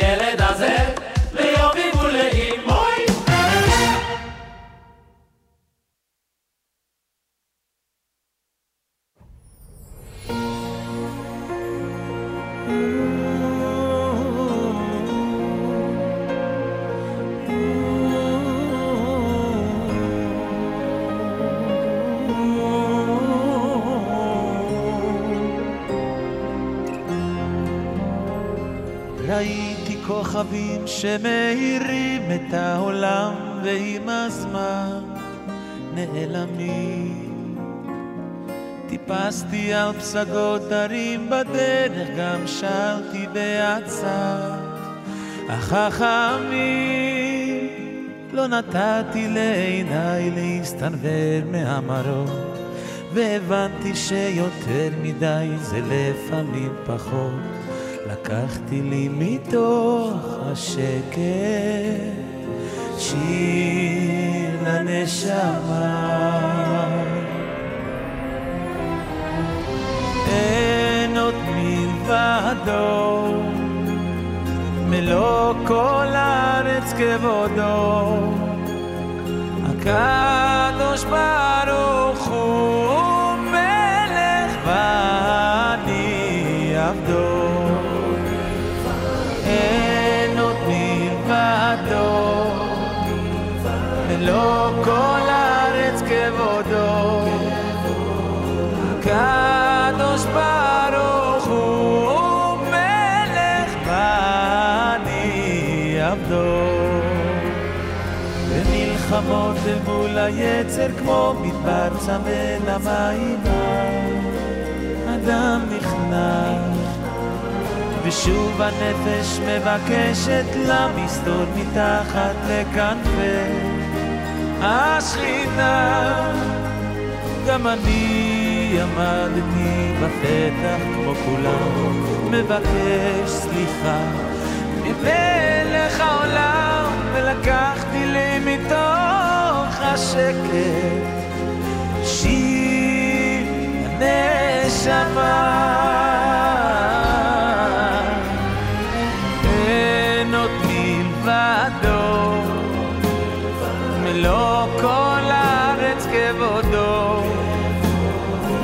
הילד הזה ליובי ולאימוי. כוכבים שמאירים את העולם ועם הזמן נעלמים טיפסתי על פסגות הרים בדרך גם שרתי בעצת החכמים לא נתתי לעיניי להסתנוור מהמראות והבנתי שיותר מדי זה לפעמים פחות לקחתי לי מתוך השקט שיר לנשמה אין עוד מלבדו מלוא כל הארץ כבודו הקדוש ברוך הוא מלך ואני עבדו לא כל הארץ כבודו הקדוש ברוך הוא מלך ואני עבדו במלחמות מול היצר כמו מדבר צמא למים אדם נכנע ושוב הנפש מבקשת למסתור מתחת לכנפי השכינה גם אני עמדתי בפתח כמו כולם מבקש סליחה ממלך העולם ולקחתי לי מתוך השקט שיר הנשמה אין עוד מלבדו לא כל הארץ כבודו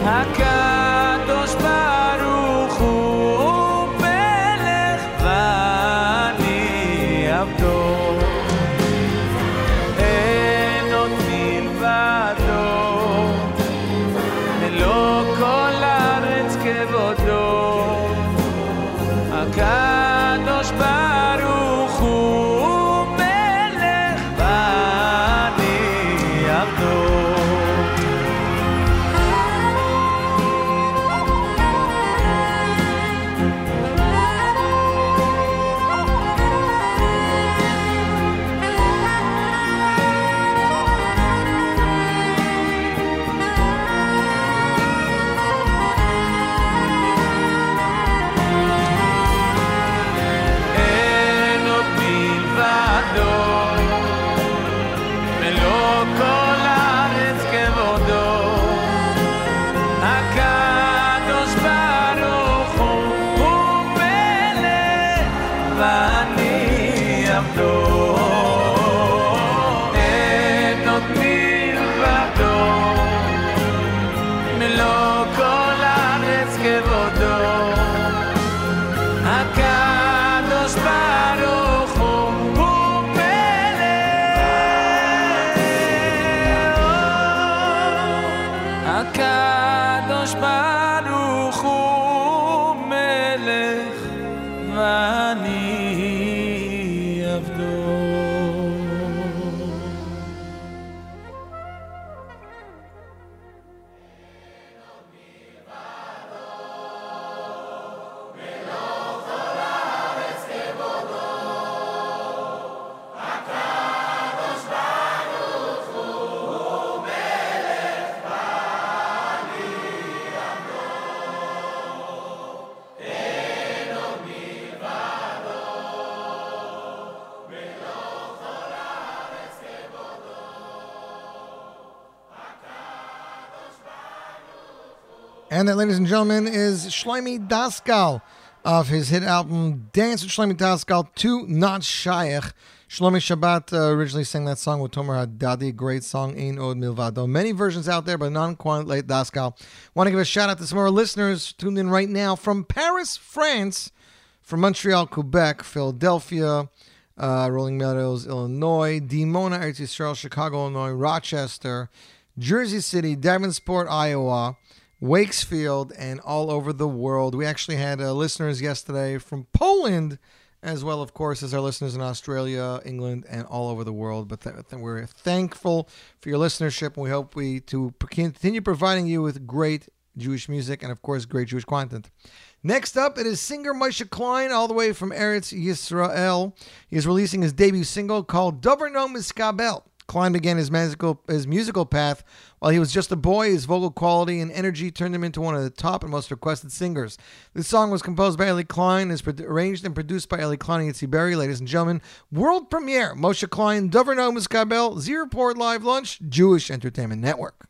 הקדוש ברוך הוא מלך ואני עבדו אין עוד מלבדו לא כל הארץ כבודו הקדוש ברוך הוא מלך And that, ladies and gentlemen, is Shloimeh Daskal of his hit album Dance with Shlomi Dazgal to Not Shayach. Shlomi Shabbat originally sang that song with Tomer Haddadi. Great song, Ein Od Milvado. Many versions out there, but none quite like Dazgal. Want to give a shout out to some of our listeners tuned in right now from Paris, France, from Montreal, Quebec, Philadelphia, Rolling Meadows, Illinois, Dimona, Eretz Yisrael, Chicago, Illinois, Rochester, Jersey City, Davenport, Iowa, Wakesfield, and all over the world. We actually had listeners yesterday from Poland, as well, of course, as our listeners in Australia, England, and all over the world. But we're thankful for your listenership, and we hope to continue providing you with great Jewish music and, of course, great Jewish content. Next up, it is singer Moshe Klein, all the way from Eretz Yisrael. He is releasing his debut single called Dover No Miskabel. Klein began his musical path while he was just a boy. His vocal quality and energy turned him into one of the top and most requested singers. This song was composed by Eli Klein, is arranged and produced by Eli Klein and Yitzi Berry. Ladies and gentlemen, world premiere, Moshe Klein, Dover No Miskabel, Z-Report Live Lunch, Jewish Entertainment Network.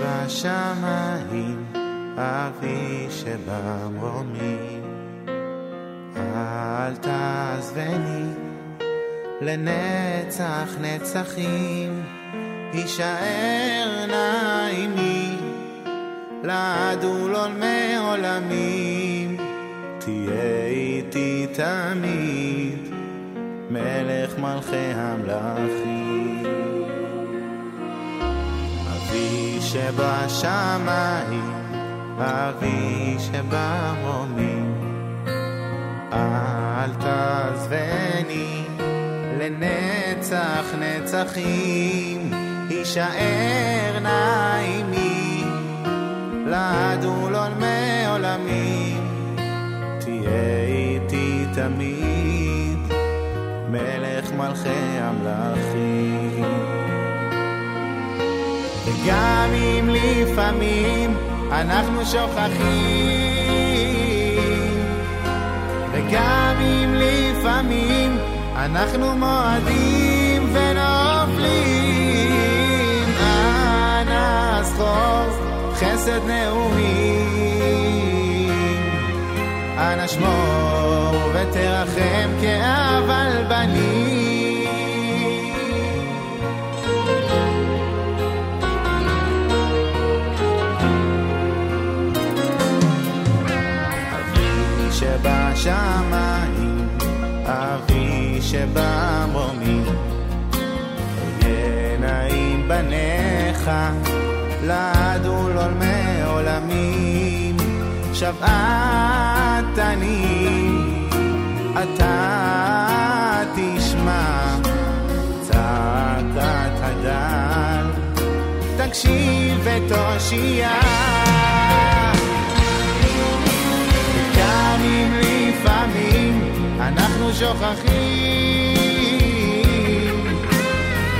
שבשמיים, אבי שבמרומים, אל תעזבני לנצח נצחים, הישאר נעימי לעד ולעולמי עולמים, תהיה איתי תמיד מלך מלכי המלכים. אבי שבשמיים, אבי שבמרומים, אל תעזבני לנצח נצחים, יישאר נעימי לעד ולעולמי עולמים, תהיה איתי תמיד מלך מלכי המלכים. וגם אם לפעמים אנחנו שוכחים, וגם אם לפעמים אנחנו מועדים ונופלים, אנא זכור חסד נעורים, אנא שמור ותרחם כאב על בנים. אבי שבשמיים, אבי שבמרומים, ינעים בניך לעד ולעולמי עולמים, שוועת אני אתה תשמע, צעקת הדל תקשיב ותושיע. גם אם לפעמים אנחנו שוכחים,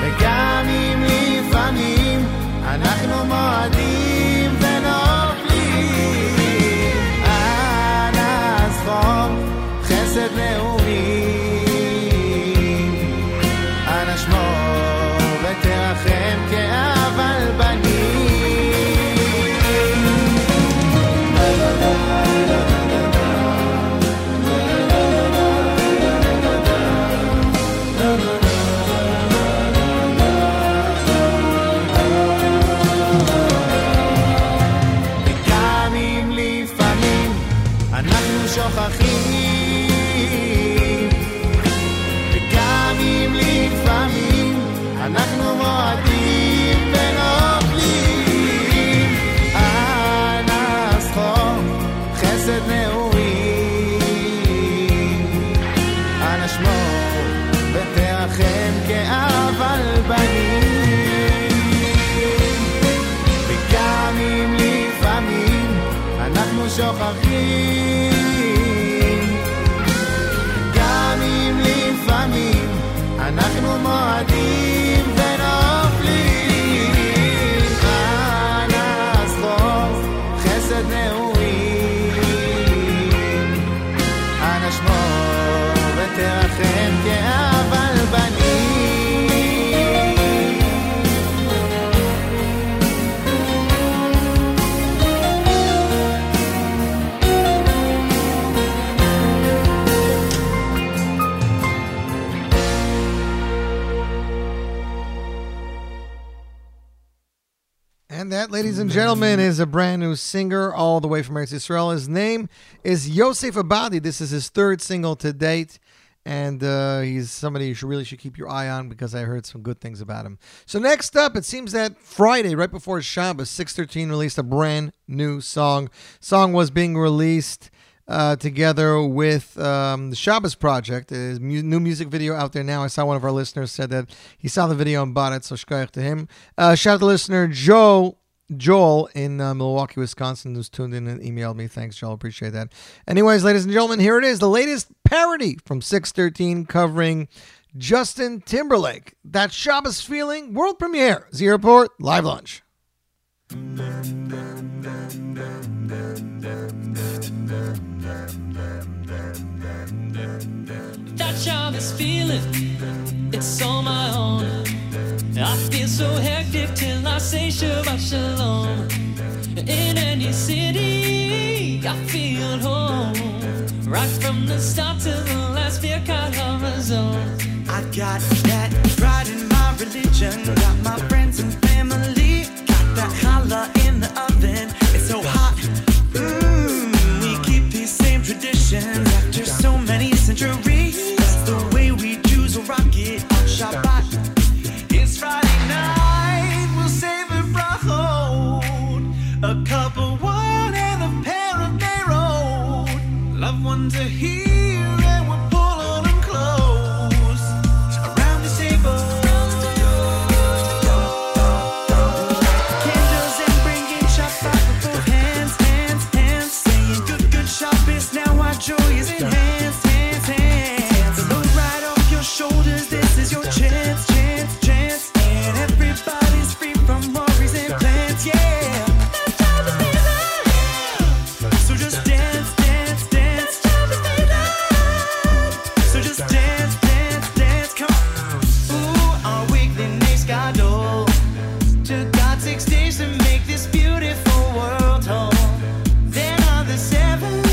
וגם אם לפעמים אנחנו מועדים ונופלים, אנא זכור חסד נעורים, אנא שמור ותרחם כאב על בנים. שוכחים, גם אם לפעמים אנחנו מועדים ונופלים, אנא זכור חסד נעורים, אנא שמור ותרחם כאב על בנים. And that, ladies and gentlemen, is a brand new singer all the way from Eretz Yisrael. His name is Yosef Abadi. This is his third single to date. And he's somebody you should keep your eye on, because I heard some good things about him. So next up, it seems that Friday, right before Shabbos, 613 released a brand new song. Song was being released together with the Shabbos Project. There's new music video out there now. I saw one of our listeners said that he saw the video and bought it, so shkoyach to him. Shout out to listener Joel in Milwaukee, Wisconsin, who's tuned in and emailed me. Thanks, Joel. Appreciate that. Anyways, ladies and gentlemen, here it is, the latest parody from 613 covering Justin Timberlake. That Shabbos feeling, world premiere, Z-Report, live launch. That Shabbos feeling, it's all my own. I feel so so hectic till I say Shabbat Shalom. In any city, I feel home. Right from the start to the last Birkat HaMazon. I got that pride in my religion. Got my friends and family. Got that challah in the oven. It's so hot. We keep these same traditions after so many centuries. That's the way we Jews will rock it on Shabbat. It's Friday night. We'll save it for hold. A cup of wine and a pair of Merod. Loved ones are here and we're pull on them close. Around the table. Candles and bringing Shabbat with both hands, hands, hands. Saying good, good Shabbos, now our joy is enhanced. Shoulders, this is your chance, chance, chance. And everybody's free from worries and plans, yeah. The time is made up. So just dance, dance, dance. The time is made up. So just dance, dance, dance. Come on. Ooh, our weekly names got old. To God 6 days to make this beautiful world whole. Then on the 7th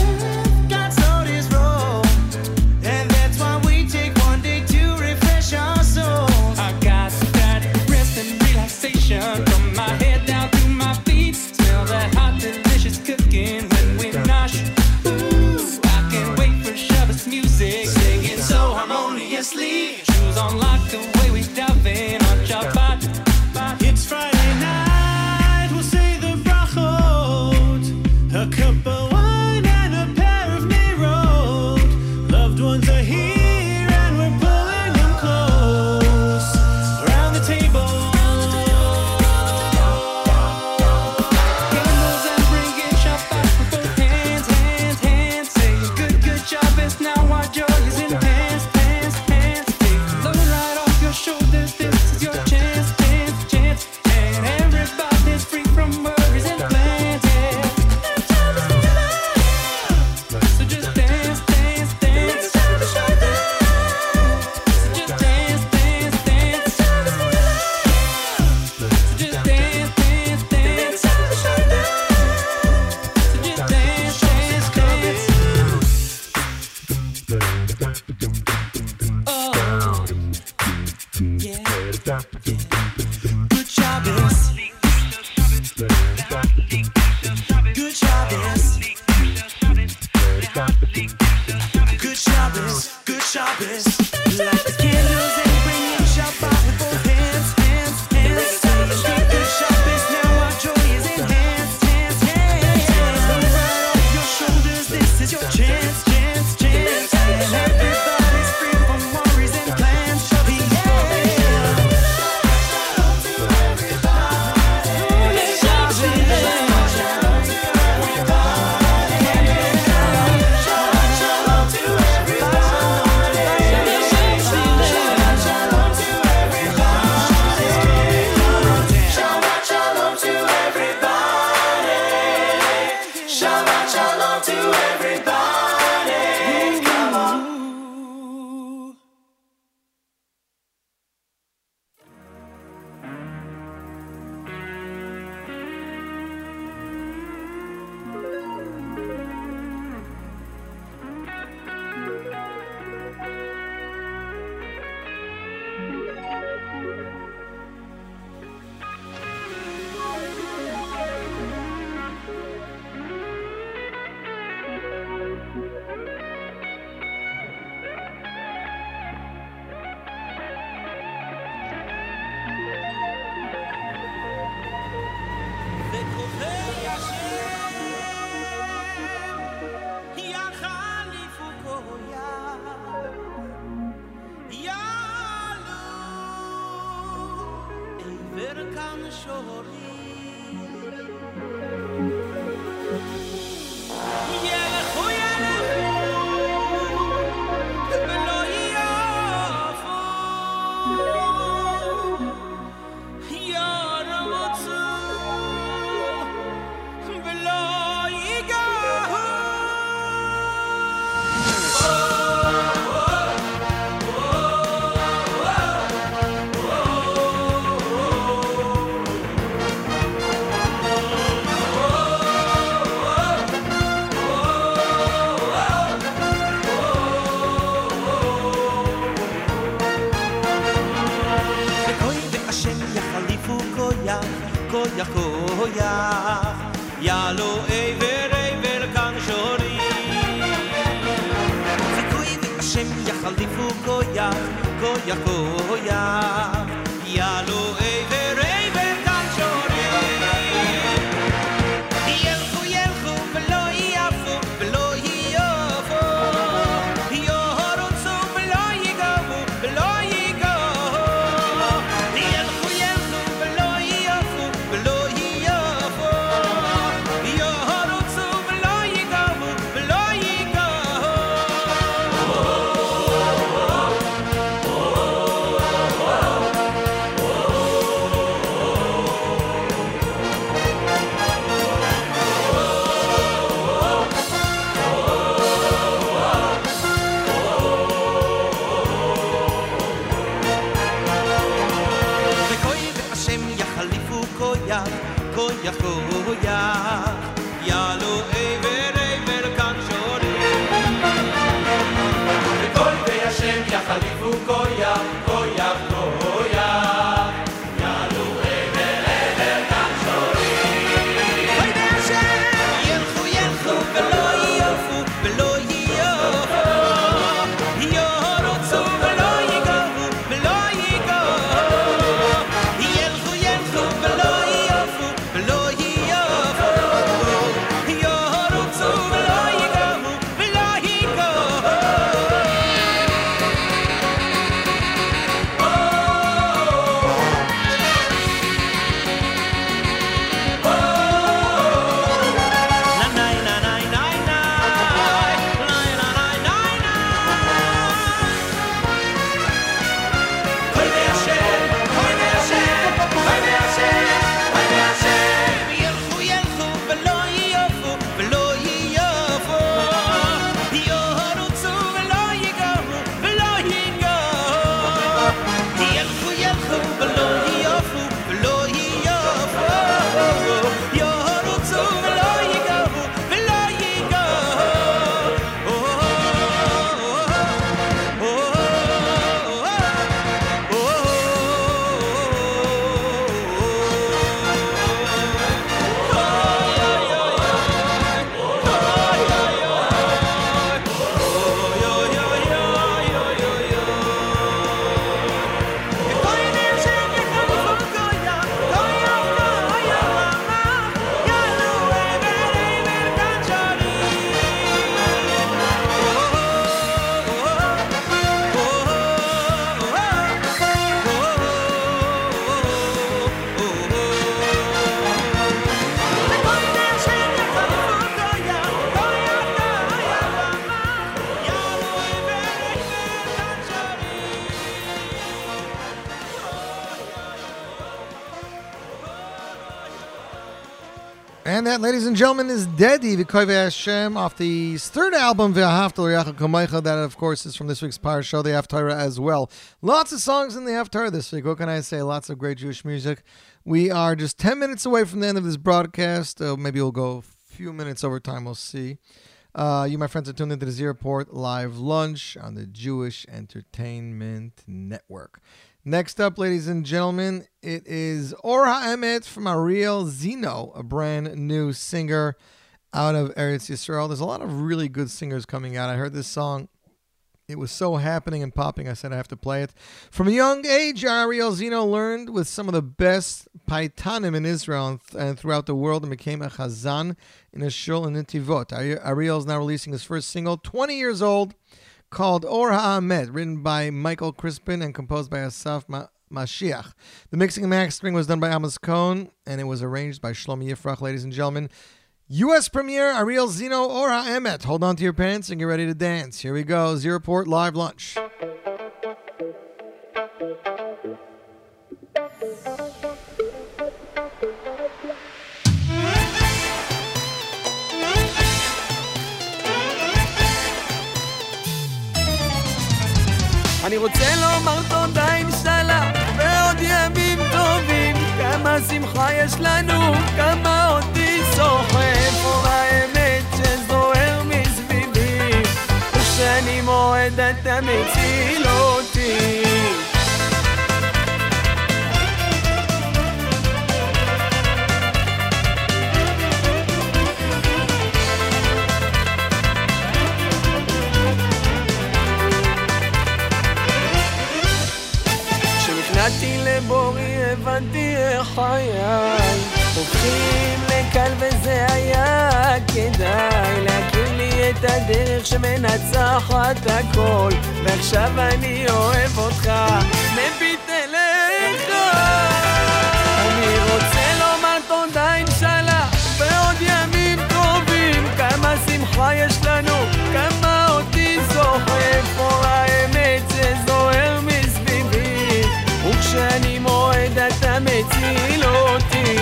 from my head down to my feet, smell that hot, delicious cooking when we nosh. Ooh, I can't wait for Shabbos music, singing so harmoniously. Shoes on lock, the way we dive in on Shabbat. It's Friday night, we'll say the brachot, a cup of wine and a pair of Merod. Loved ones are here. Ladies and gentlemen, is Daddy V'Koyvei Hashem off the third album V'Ahavta L'Reacha Kamocha. That, of course, is from this week's Parasha, the Haftarah as well. Lots of songs in the Haftarah this week. What can I say? Lots of great Jewish music. We are just 10 minutes away from the end of this broadcast. Maybe we'll go a few minutes over time. We'll see. You, my friends, are tuned into the Z-Report Live Lunch on the Jewish Entertainment Network. Next up, ladies and gentlemen, it is Or HaEmet from Ariel Zeno, a brand new singer out of Eretz Yisrael. There's a lot of really good singers coming out. I heard this song. It was so happening and popping, I said I have to play it. From a young age, Ariel Zeno learned with some of the best paitanim in Israel and throughout the world and became a chazan in a shul in Netivot. Ariel is now releasing his first single, 20 years old, called Or HaEmet, written by Michael Crispin and composed by Asaf Mashiach. The mixing and mastering was done by Amos Cohen, and it was arranged by Shlomi Yifrach. Ladies and gentlemen, U.S. premiere, Ariel Zeno, Or HaEmet. Hold on to your pants and get ready to dance. Here we go, Z-Report Live Lunch. אני רוצה לומר תודה עם שלה ועוד ימים טובים כמה שמחה יש לנו כמה אותי סוחף אור האמת שזוהר מסביבי וכשאני מועד אתה מציל אותי חיי הופכים לקל וזה היה כדאי להכיר לי את הדרך שמנצחת הכל ועכשיו אני אוהב אותך מביט אליך אני רוצה לומר תודה אינשאללה ועוד ימים טובים כמה שמחה יש לנו כמה אותי זוכר פה האמת שזוהר מסביבי וכשאני מועד אתה מציל אותי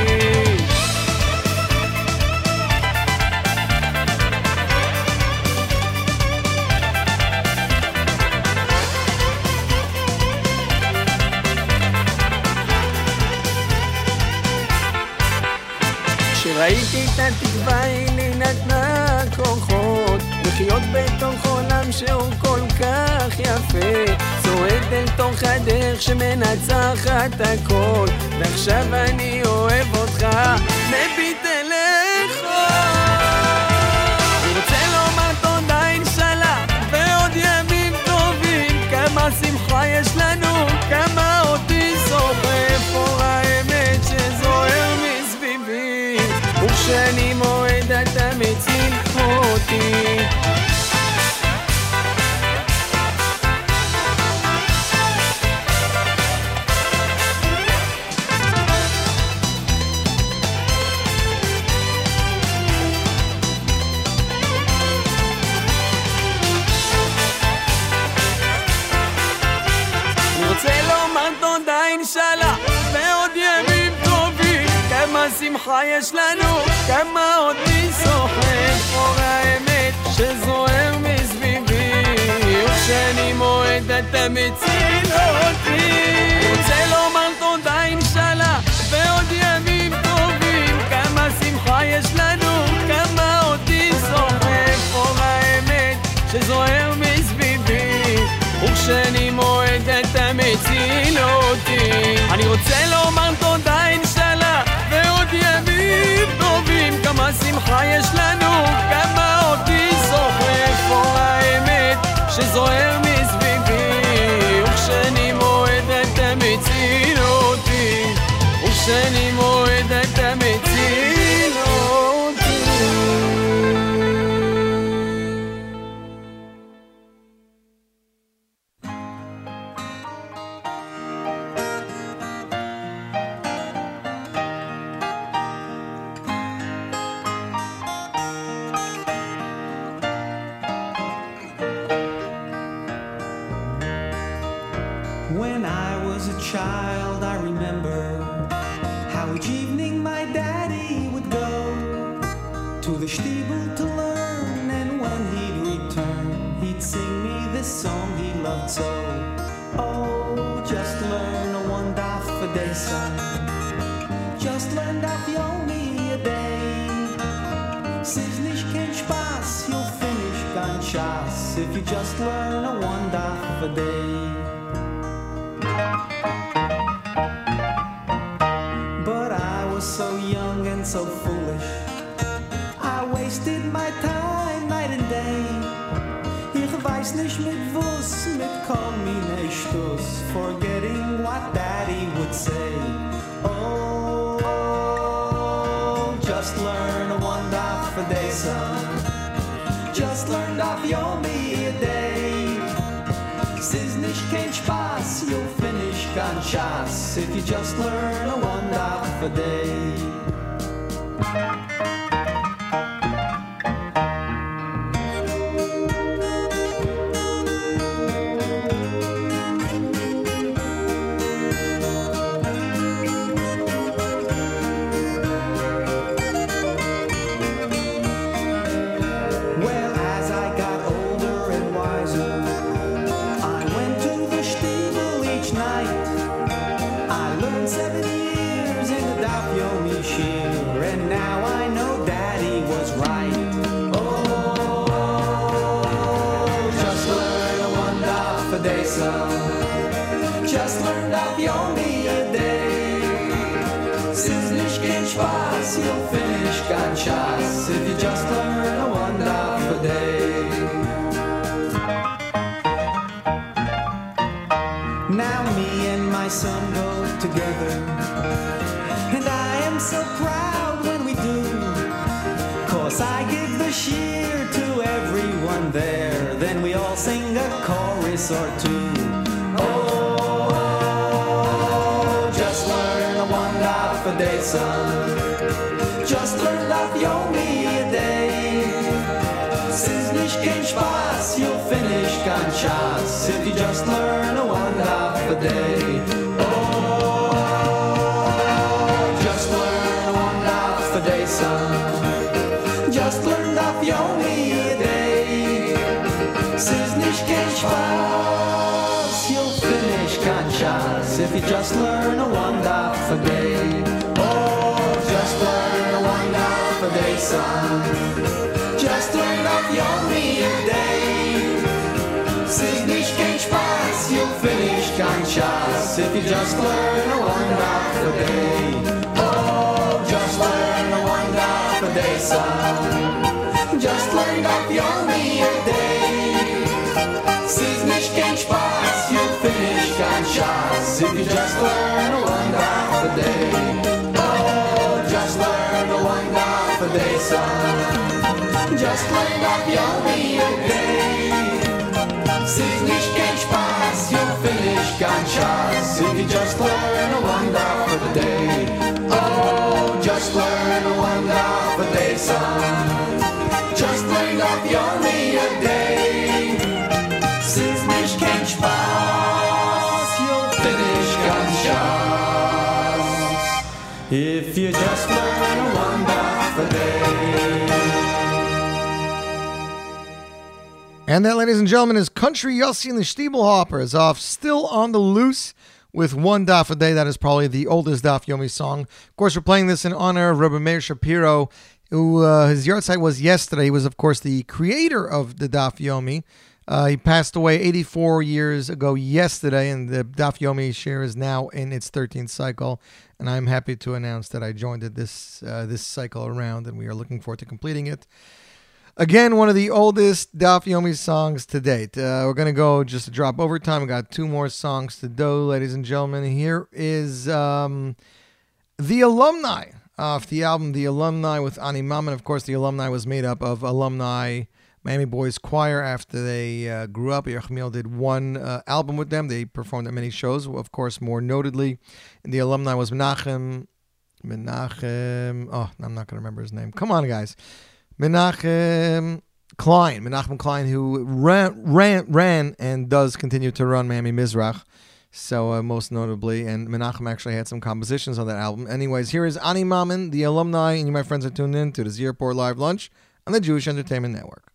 ראיתי את התקווה, היא לי נתנה כוחות לחיות בתוך עולם שהוא כל כך יפה צועד אל תוך הדרך שמנצחת הכל ועכשיו אני אוהב אותך מביט אליך אני רוצה לומר תודה אינשאללה ועוד ימים טובים כמה שמחה יש לנו כמה אותי זוכר פה האמת שזוהר מי שאני מועד אתה מציל אותי אני רוצה לומר תודה אינשאללה ועוד ימים טובים כמה שמחה יש לנו כמה אותי זוכר פה האמת שזוהר מסביבי וכשאני מועד אתה מציל אותי רוצה לומר תודה אינשאללה ועוד ימים טובים כמה שמחה יש לנו כמה אותי זוכר פה האמת שזוהר מסביבי וכשאני מועד אתה מציל אותי אני רוצה לומר תודה אינשאללה ועוד ימים טובים כמה שמחה יש לנו כמה אותי זוכר פה האמת שזוהר מסביבי וכשאני מועד אתה מציל אותי וכשאני מועד אתה מציל אותי Now me and my son go together, and I so proud when we do, 'cause I give the cheer to everyone there. Then we all sing a chorus or two. Oh, just learn a one daf a day, son. Just learn daf yomi a day. Since nicht kein Spaß, you'll finish gan Schatz if you just learn a one daf a day. Just learn daf yomi a day. Es ist nicht kein Spaß. You'll finish kein Schatz if you just learn a one daf a day. Oh, just learn a one daf a day, son. Just learn daf yomi a day. Es ist nicht kein Spaß. You'll finish kein Schatz if you just learn a one daf a day. Oh, just learn a one daf a day, son. Just learn daf yomi a day. Es ist nicht kein Spaß, you'll finish kein Schatz if you just learn a one daf a day. Oh, just learn a one daf a day, son. Just learn daf yomi a day. Es ist nicht kein Spaß, you'll finish kein Schatz if you just learn a one daf a day. Oh, just learn one daf a day, son. Just learn daf yomi a day. Since nicht kein Spaß, you'll finish kein Schatz if you just learn one daf a day. And that, ladies and gentlemen, is Country Yossi and the Stiebelhoppers off Still on the Loose with one daf a day. That is probably the oldest daf yomi song. Of course, we're playing this in honor of Rabbi Meir Shapiro, who his yahrzeit was yesterday. He was, of course, the creator of the daf yomi. He passed away 84 years ago yesterday, and the daf yomi share is now in its 13th cycle. And I'm happy to announce that I joined it this cycle around, and we are looking forward to completing it. Again, one of the oldest daf yomi songs to date. We're going to go just a drop over time. We got two more songs to do, ladies and gentlemen. Here is The Alumni off the album The Alumni with Ani Mammon. Of course, The Alumni was made up of alumni Miami Boys Choir after they grew up. Yerchmiel did one album with them. They performed at many shows, of course, more notedly. And The Alumni was Menachem. Oh, I'm not going to remember his name. Come on, guys. Menachem Klein, who ran and does continue to run Miami Mizrach, so most notably, and Menachem actually had some compositions on that album. Anyways, here is Ani Mammon, The Alumni, and you, my friends, are tuned in to the Z-Report Live Lunch on the Jewish Entertainment Network.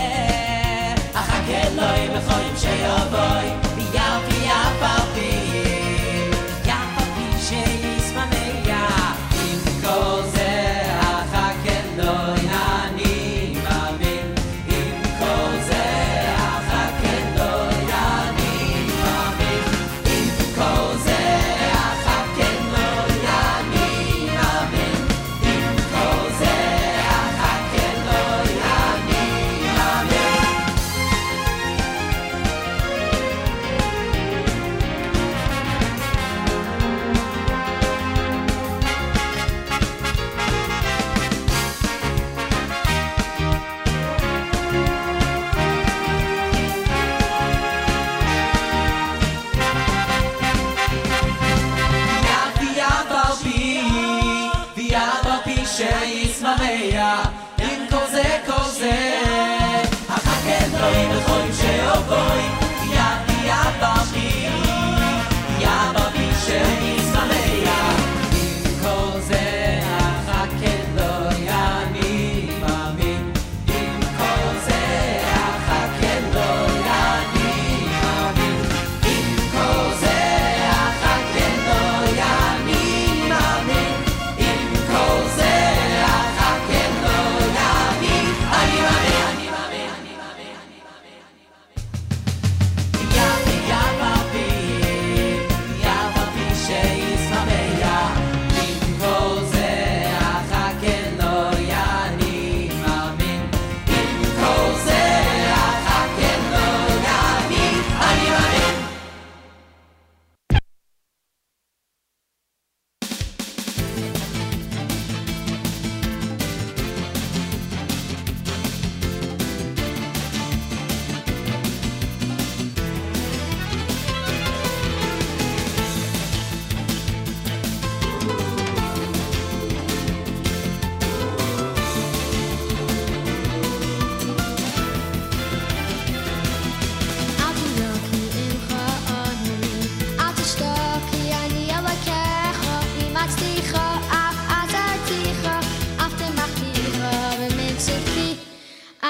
Yeah. אלוהים בחיים שיבואי ויאפי יפפי יפפי שיסמניה אם כל זה אחר אלוהי אני מאמין אם כל זה אחר אלוהי אני מאמין אם כל זה אחר אלוהי אני מאמין אם כל זה אחר אלוהי אני מאמין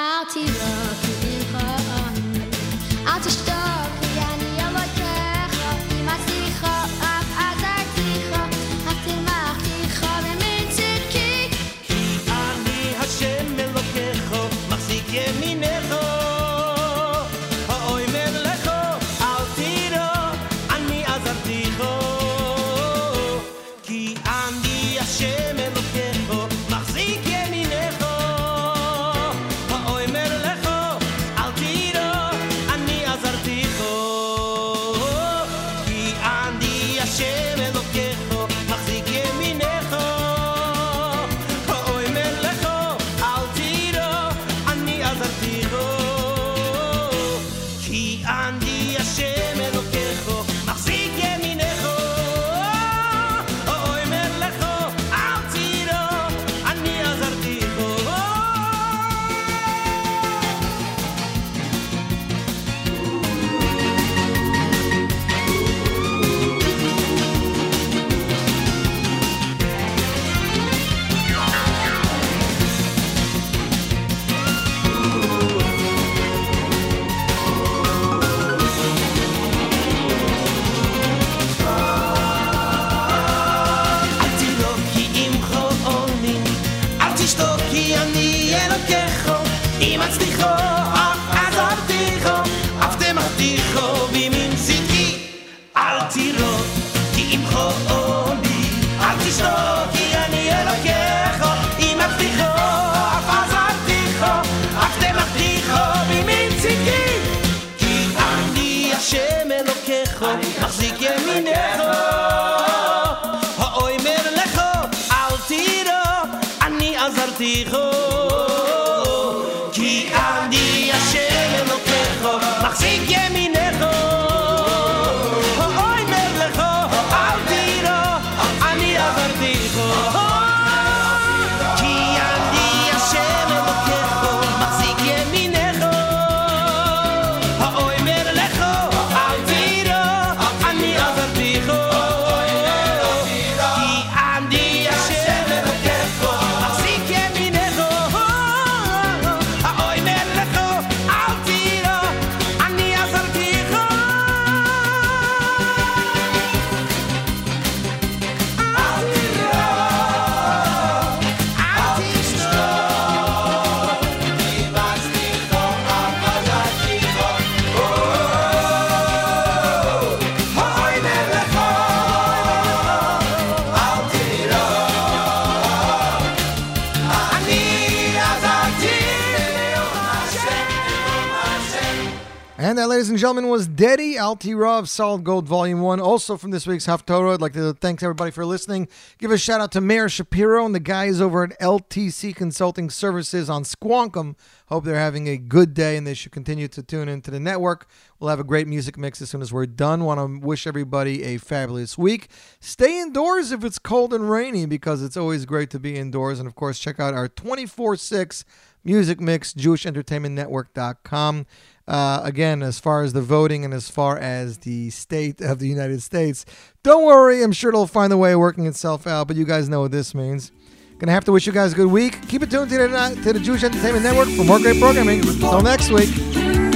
I'll tiro, ani azartigo. And that, ladies and gentlemen, was Daddy Altira of Solid Gold Volume 1, also from this week's Haftorah. I'd like to thank everybody for listening. Give a shout-out to Mayor Shapiro and the guys over at LTC Consulting Services on Squonkam. Hope they're having a good day, and they should continue to tune into the network. We'll have a great music mix as soon as we're done. Want to wish everybody a fabulous week. Stay indoors if it's cold and rainy, because it's always great to be indoors. And, of course, check out our 24/6 music mix, JewishEntertainmentNetwork.com. Again, as far as the voting and as far as the state of the United States, don't worry. I'm sure it'll find a way of working itself out, but you guys know what this means. Gonna have to wish you guys a good week. Keep it tuned to the Jewish Entertainment Network for more great programming. Until next week.